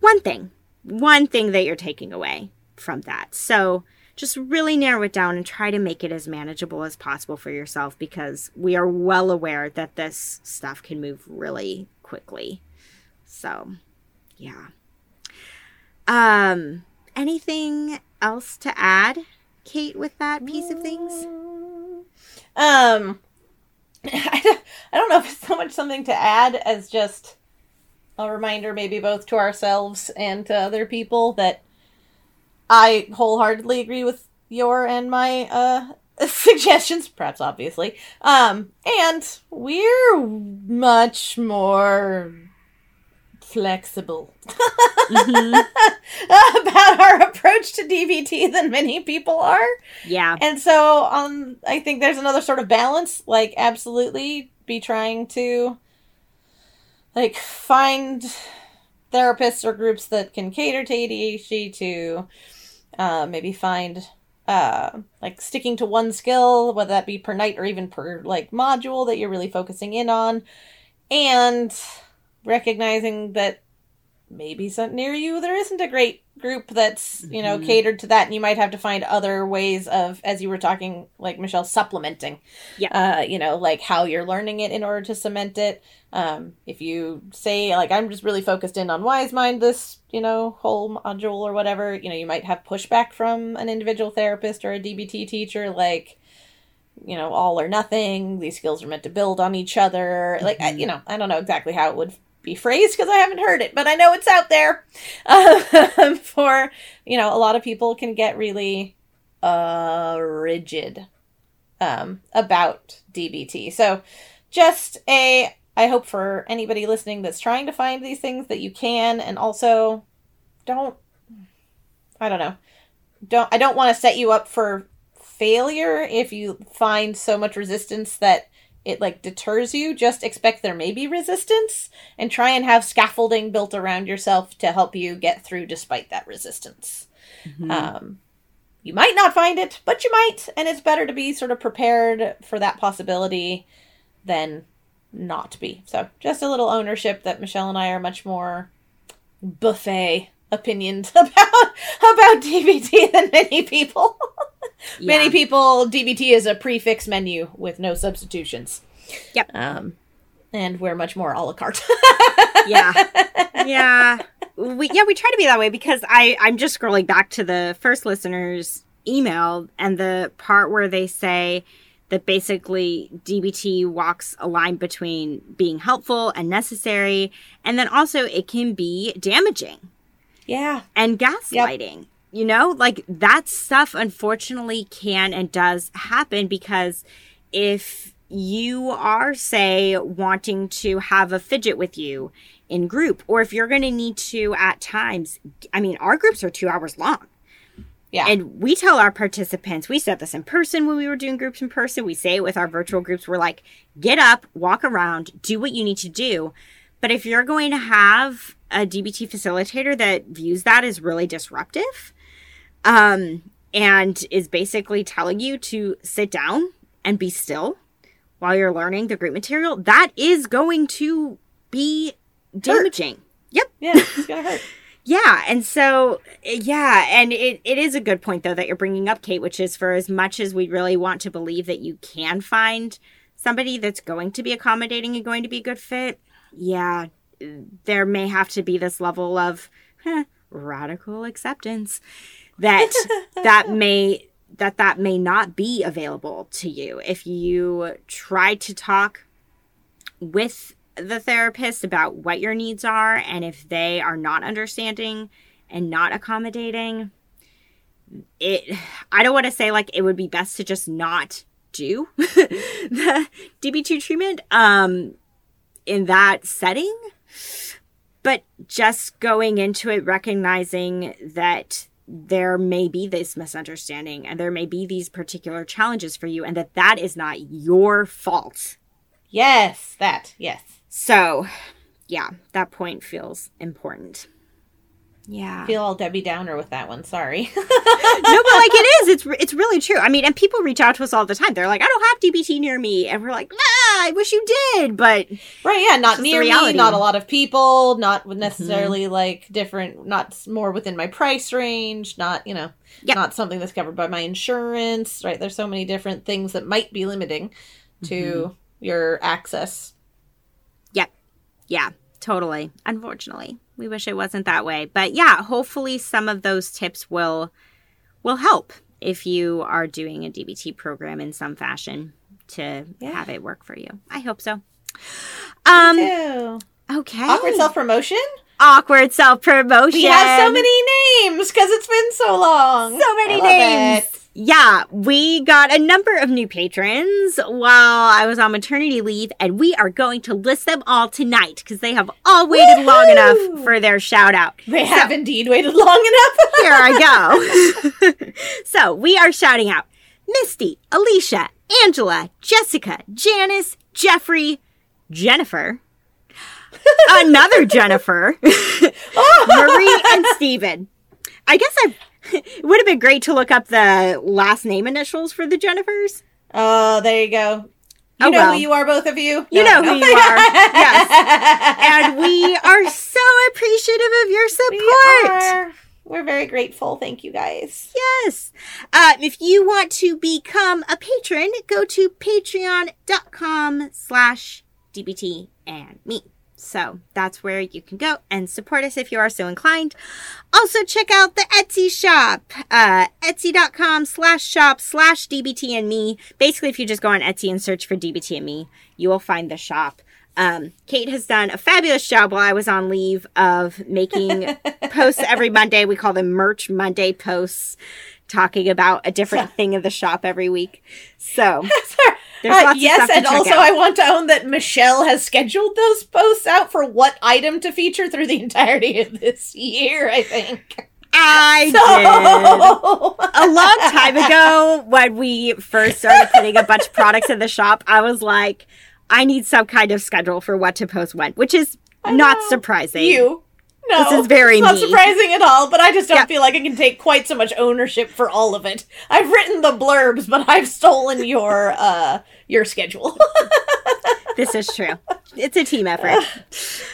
one thing, one thing that you're taking away from that. So just really narrow it down and try to make it as manageable as possible for yourself, because we are well aware that this stuff can move really quickly. So, yeah. Um, anything else to add, Kate, with that piece of things? Um, I don't know if it's so much something to add as just a reminder, maybe both to ourselves and to other people, that I wholeheartedly agree with your and my, uh, suggestions, perhaps obviously. Um, and we're much more flexible mm-hmm. about our approach to D B T than many people are. Yeah. And so um, I think there's another sort of balance, like absolutely be trying to like find therapists or groups that can cater to A D H D, to uh, maybe find uh, like sticking to one skill, whether that be per night or even per like module that you're really focusing in on. And recognizing that maybe some, near you there isn't a great group that's, you know, mm-hmm. catered to that, and you might have to find other ways of, as you were talking, like Michelle, supplementing. Yeah. Uh, you know, like how you're learning it in order to cement it. Um, if you say, like, I'm just really focused in on Wise Mind this, you know, whole module or whatever, you know, you might have pushback from an individual therapist or a D B T teacher, like, you know, all or nothing. These skills are meant to build on each other. Mm-hmm. Like, I, you know, I don't know exactly how it would be phrased because I haven't heard it, but I know it's out there. Um, for, you know, a lot of people can get really uh, rigid um, about D B T. So just a, I hope for anybody listening that's trying to find these things that you can, and also don't, I don't know, don't, I don't want to set you up for failure if you find so much resistance that it, like, deters you. Just expect there may be resistance and try and have scaffolding built around yourself to help you get through despite that resistance. Mm-hmm. Um, you might not find it, but you might, and it's better to be sort of prepared for that possibility than not be. So just a little ownership that Michelle and I are much more buffet opinioned about about D B T than many people. Yeah. Many people, D B T is a prefix menu with no substitutions. Yep. Um, and we're much more a la carte. Yeah. Yeah. We, yeah, we try to be that way, because I, I'm just scrolling back to the first listener's email and the part where they say that basically D B T walks a line between being helpful and necessary, and then also it can be damaging. Yeah. And gaslighting. Yep. You know, like, that stuff unfortunately can and does happen, because if you are, say, wanting to have a fidget with you in group, or if you're going to need to at times, I mean, our groups are two hours long. Yeah. And we tell our participants, we said this in person when we were doing groups in person, we say it with our virtual groups, we're like, get up, walk around, do what you need to do. But if you're going to have a D B T facilitator that views that as really disruptive, Um, and is basically telling you to sit down and be still while you're learning the group material, that is going to be damaging. Hurt. Yep. Yeah, it's going to hurt. Yeah. And so, yeah. And it, it is a good point, though, that you're bringing up, Kate, which is, for as much as we really want to believe that you can find somebody that's going to be accommodating and going to be a good fit, yeah, there may have to be this level of huh, radical acceptance that that may that that may not be available to you. If you try to talk with the therapist about what your needs are, and if they are not understanding and not accommodating, it, I don't want to say, like, it would be best to just not do the D B T treatment um, in that setting, but just going into it recognizing that there may be this misunderstanding and there may be these particular challenges for you, and that that is not your fault. Yes, that, yes. So, yeah, that point feels important. Yeah. I feel all Debbie Downer with that one, sorry. No, but, like, it is. It's it's really true. I mean, and people reach out to us all the time. They're like, I don't have D B T near me. And we're like, nah, I wish you did. But right, yeah, not near me, not a lot of people, not necessarily, mm-hmm. like, different, not more within my price range, not, you know, yep. not something that's covered by my insurance, right? There's so many different things that might be limiting to mm-hmm. your access. Yep. Yeah, totally. Unfortunately. We wish it wasn't that way. But yeah, hopefully some of those tips will will help if you are doing a D B T program in some fashion to yeah. have it work for you. I hope so. Um, Me too. Okay. Awkward self-promotion? Awkward self-promotion. We have so many names because it's been so long. So many names. It. Yeah, we got a number of new patrons while I was on maternity leave, and we are going to list them all tonight because they have all waited Woo-hoo! long enough for their shout out. They so, have indeed waited long enough. Here I go. So we are shouting out Misty, Alicia, Angela, Jessica, Janice, Jeffrey, Jennifer, another Jennifer, Marie, and Steven. I guess I've It would have been great to look up the last name initials for the Jennifers. Oh, there you go. You oh, know well. who you are, both of you. You no, know no. who you are. Yes. And we are so appreciative of your support. We are. We're very grateful. Thank you, guys. Yes. Uh, if you want to become a patron, go to patreon.com slash DBT and me. So that's where you can go and support us if you are so inclined. Also, check out the Etsy shop, uh, etsy.com slash shop slash DBT and me. Basically, if you just go on Etsy and search for D B T and me, you will find the shop. Um, Kate has done a fabulous job while I was on leave of making posts every Monday. We call them Merch Monday posts, talking about a different thing of the shop every week. So... Uh, yes, and also out. I want to own that Michelle has scheduled those posts out for what item to feature through the entirety of this year, I think. I so. did. A long time ago, when we first started putting a bunch of products in the shop, I was like, I need some kind of schedule for what to post when, which is I not know. surprising. You. No, this is very it's not me. surprising at all, but I just don't yeah. feel like I can take quite so much ownership for all of it. I've written the blurbs, but I've stolen your uh, your schedule. This is true. It's a team effort.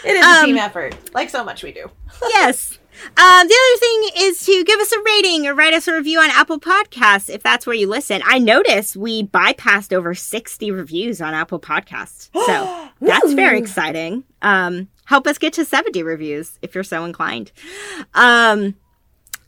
It is um, a team effort, like so much we do. Yes. Um, the other thing is to give us a rating or write us a review on Apple Podcasts if that's where you listen. I noticed we bypassed over sixty reviews on Apple Podcasts, so that's very exciting. Um, help us get to seventy reviews if you're so inclined. Um,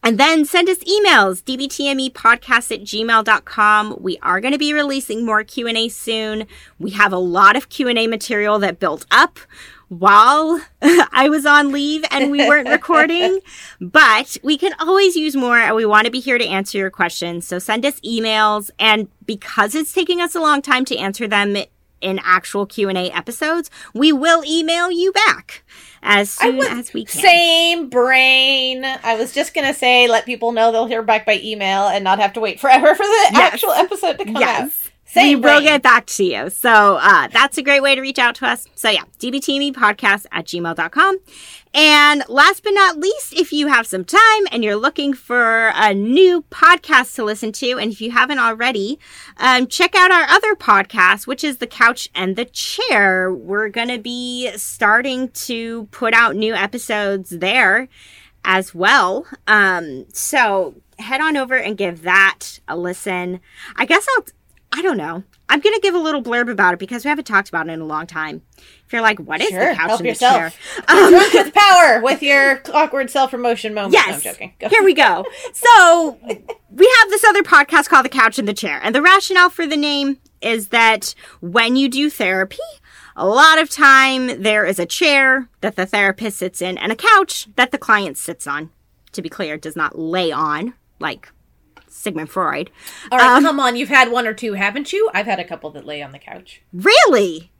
and then send us emails, dbtmepodcast at gmail dot com. We are going to be releasing more Q and A soon. We have a lot of Q and A material that built up while I was on leave and we weren't recording, but we can always use more, and we want to be here to answer your questions. So send us emails, and because it's taking us a long time to answer them in actual Q and A episodes, we will email you back as soon was, as we can. Same brain. I was just going to say, let people know they'll hear back by email and not have to wait forever for the yes. actual episode to come yes. out. Same we brain. will get back to you. So uh, that's a great way to reach out to us. So yeah, dbtmepodcast at gmail dot com. And last but not least, if you have some time and you're looking for a new podcast to listen to, and if you haven't already, um, check out our other podcast, which is The Couch and the Chair. We're going to be starting to put out new episodes there as well. Um, so head on over and give that a listen. I guess I'll... I don't know. I'm going to give a little blurb about it because we haven't talked about it in a long time. If you're like, what is sure, the couch help in yourself. The chair? Um, Drunk with power with your awkward self-promotion moment. Yes. No, I'm joking. Go. Here we go. So we have this other podcast called The Couch and the Chair. And the rationale for the name is that when you do therapy, a lot of time there is a chair that the therapist sits in and a couch that the client sits on. To be clear, does not lay on like... Sigmund Freud. All right, um, come on. You've had one or two, haven't you? I've had a couple that lay on the couch. Really?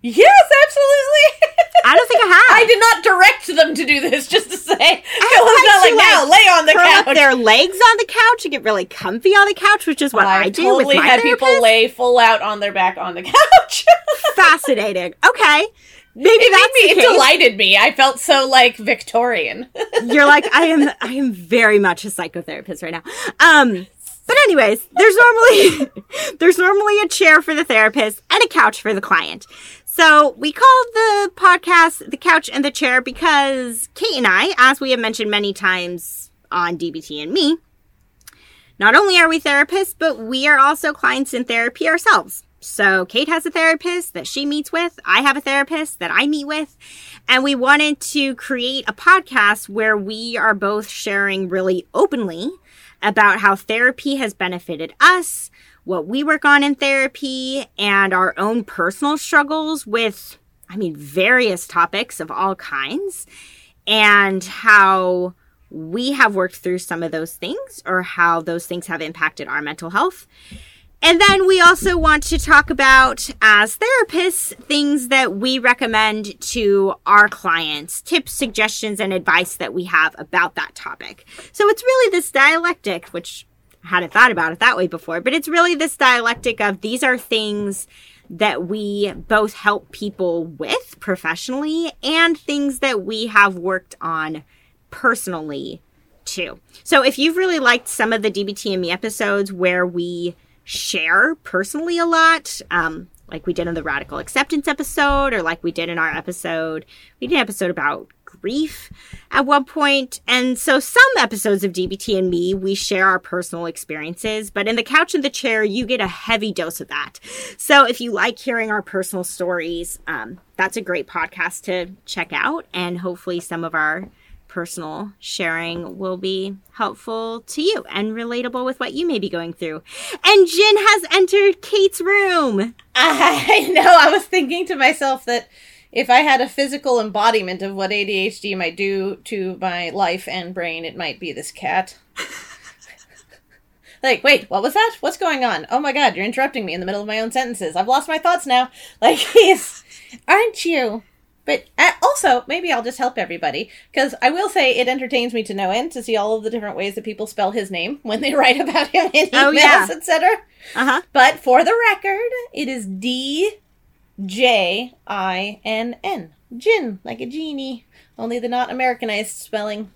Yes, absolutely. I don't think I have. I did not direct them to do this, just to say. I it was not like, now, like, lay on the couch. Up their legs on the couch and get really comfy on the couch, which is what well, I, I do totally with my I totally had therapist. People lay full out on their back on the couch. Fascinating. Okay. Maybe it that's made me, it delighted me. I felt so, like, Victorian. You're like, I am I am very much a psychotherapist right now. Um, but anyways, there's normally there's normally a chair for the therapist and a couch for the client. So we called the podcast The Couch and the Chair because Kate and I, as we have mentioned many times on D B T and me, not only are we therapists, but we are also clients in therapy ourselves. So Kate has a therapist that she meets with. I have a therapist that I meet with. And we wanted to create a podcast where we are both sharing really openly about how therapy has benefited us, what we work on in therapy, and our own personal struggles with, I mean, various topics of all kinds, and how we have worked through some of those things or how those things have impacted our mental health. And then we also want to talk about, as therapists, things that we recommend to our clients, tips, suggestions, and advice that we have about that topic. So it's really this dialectic, which I hadn't thought about it that way before, but it's really this dialectic of these are things that we both help people with professionally and things that we have worked on personally too. So if you've really liked some of the D B T and me episodes where we share personally a lot, um like we did in the radical acceptance episode, or like we did in our episode, we did an episode about grief at one point. And so some episodes of D B T and me, we share our personal experiences, but in the couch and the chair, you get a heavy dose of that. So if you like hearing our personal stories, um, that's a great podcast to check out. And hopefully some of our personal sharing will be helpful to you and relatable with what you may be going through. And Jin has entered Kate's room. I know. I was thinking to myself that if I had a physical embodiment of what A D H D might do to my life and brain, it might be this cat. Like, wait, what was that? What's going on? Oh my God, you're interrupting me in the middle of my own sentences. I've lost my thoughts now. Like, he's, aren't you? But also, maybe I'll just help everybody, because I will say it entertains me to no end to see all of the different ways that people spell his name when they write about him in emails, oh, yeah. et cetera. Uh-huh. But for the record, it is D J I N N. Jin, like a genie, only the not Americanized spelling.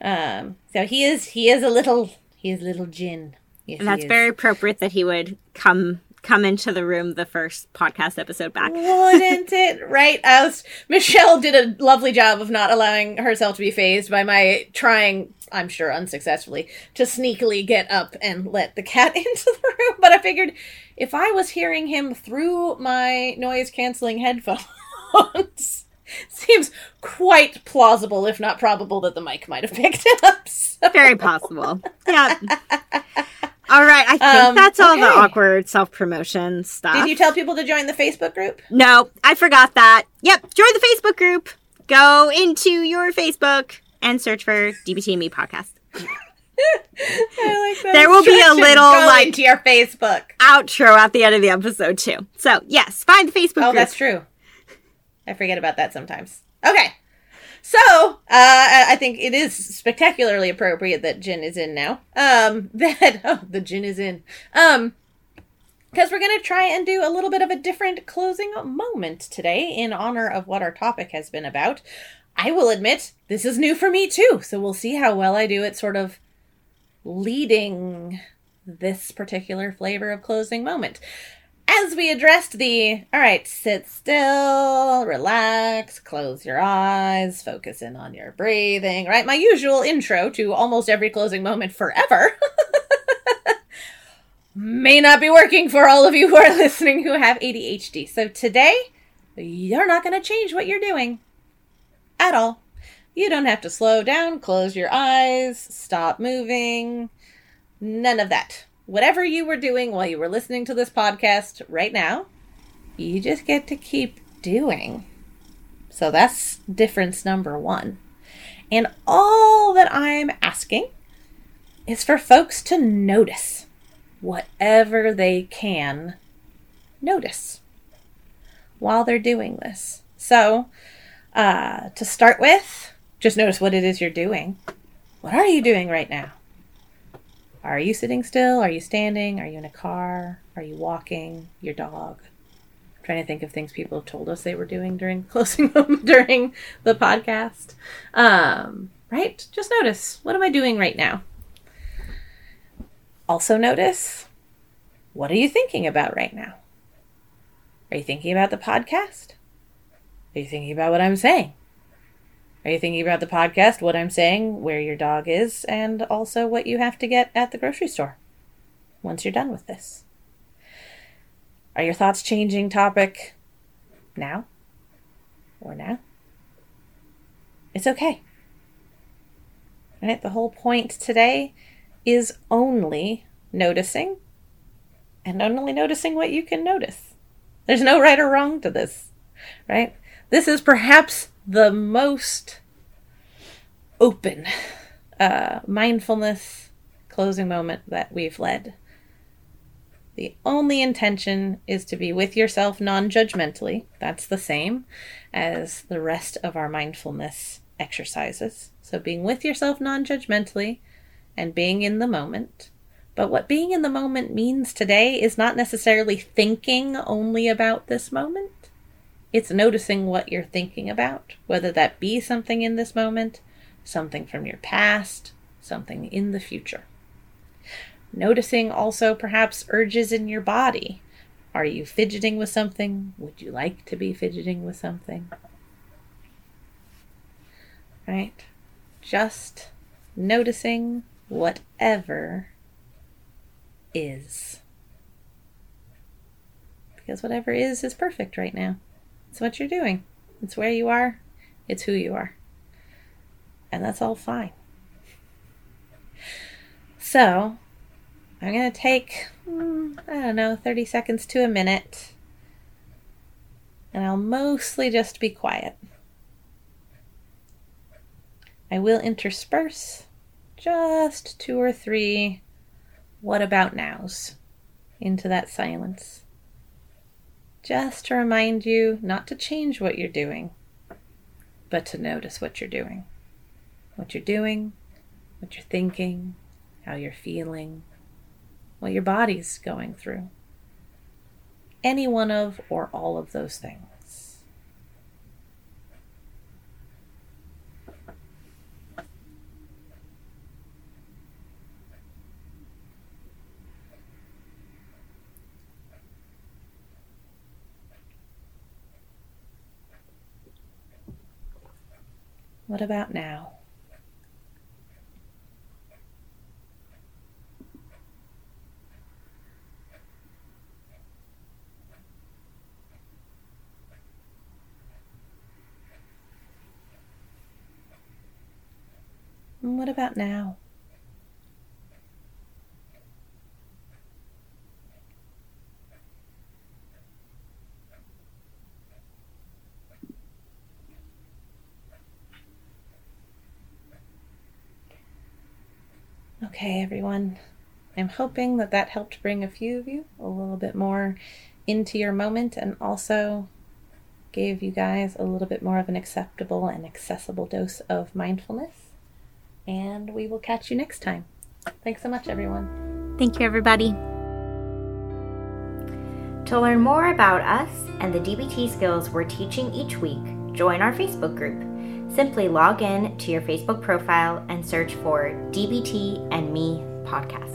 Um, so he is he is a little he is little Jin. Yes, and that's very appropriate that he would come. come into the room the first podcast episode back. Wouldn't it? Right? I was, Michelle did a lovely job of not allowing herself to be fazed by my trying, I'm sure unsuccessfully, to sneakily get up and let the cat into the room. But I figured if I was hearing him through my noise-canceling headphones, seems quite plausible, if not probable, that the mic might have picked it up. So. Very possible. Yeah. All right, I think um, that's all okay. The awkward self-promotion stuff. Did you tell people to join the Facebook group? No, I forgot that. Yep, join the Facebook group. Go into your Facebook and search for D B T and Me podcast. I like that. There will be a little go like into your Facebook outro at the end of the episode too. So yes, find the Facebook group. Oh, that's true. I forget about that sometimes. Okay. So, uh, I think it is spectacularly appropriate that Jin is in now. Um, that, oh, the Jin is in. Um, because we're going to try and do a little bit of a different closing moment today in honor of what our topic has been about. I will admit, this is new for me too, so we'll see how well I do at sort of leading this particular flavor of closing moment. As we addressed the, all right, sit still, relax, close your eyes, focus in on your breathing, right? My usual intro to almost every closing moment forever may not be working for all of you who are listening who have A D H D. So today, you're not going to change what you're doing at all. You don't have to slow down, close your eyes, stop moving, none of that. Whatever you were doing while you were listening to this podcast right now, you just get to keep doing. So that's difference number one. And all that I'm asking is for folks to notice whatever they can notice while they're doing this. So uh, to start with, just notice what it is you're doing. What are you doing right now? Are you sitting still? Are you standing? Are you in a car? Are you walking? Your dog? I'm trying to think of things people have told us they were doing during closing home during the podcast. Um, right? Just notice. What am I doing right now? Also notice. What are you thinking about right now? Are you thinking about the podcast? Are you thinking about what I'm saying? Are you thinking about the podcast, what I'm saying, where your dog is, and also what you have to get at the grocery store once you're done with this? Are your thoughts changing topic now or now? It's okay. All right? The whole point today is only noticing and only noticing what you can notice. There's no right or wrong to this, right? This is perhaps the most open uh, mindfulness closing moment that we've led. The only intention is to be with yourself non-judgmentally. That's the same as the rest of our mindfulness exercises. So being with yourself non-judgmentally and being in the moment. But what being in the moment means today is not necessarily thinking only about this moment. It's noticing what you're thinking about, whether that be something in this moment, something from your past, something in the future. Noticing also perhaps urges in your body, Are you fidgeting with something? Would you like to be fidgeting with something? Right? Just noticing whatever is. Because whatever is is perfect right now. It's what you're doing. It's where you are. It's who you are. And that's all fine. So, I'm going to take, mm, I don't know, thirty seconds to a minute. And I'll mostly just be quiet. I will intersperse just two or three what about nows into that silence. Just to remind you not to change what you're doing, but to notice what you're doing. What you're doing, what you're thinking, how you're feeling, what your body's going through. Any one of or all of those things. What about now? And what about now? Okay, everyone, I'm hoping that that helped bring a few of you a little bit more into your moment and also gave you guys a little bit more of an acceptable and accessible dose of mindfulness. And we will catch you next time. Thanks so much, everyone. Thank you, everybody. To learn more about us and the D B T skills we're teaching each week, join our Facebook group. Simply log in to your Facebook profile and search for D B T and Me Podcast.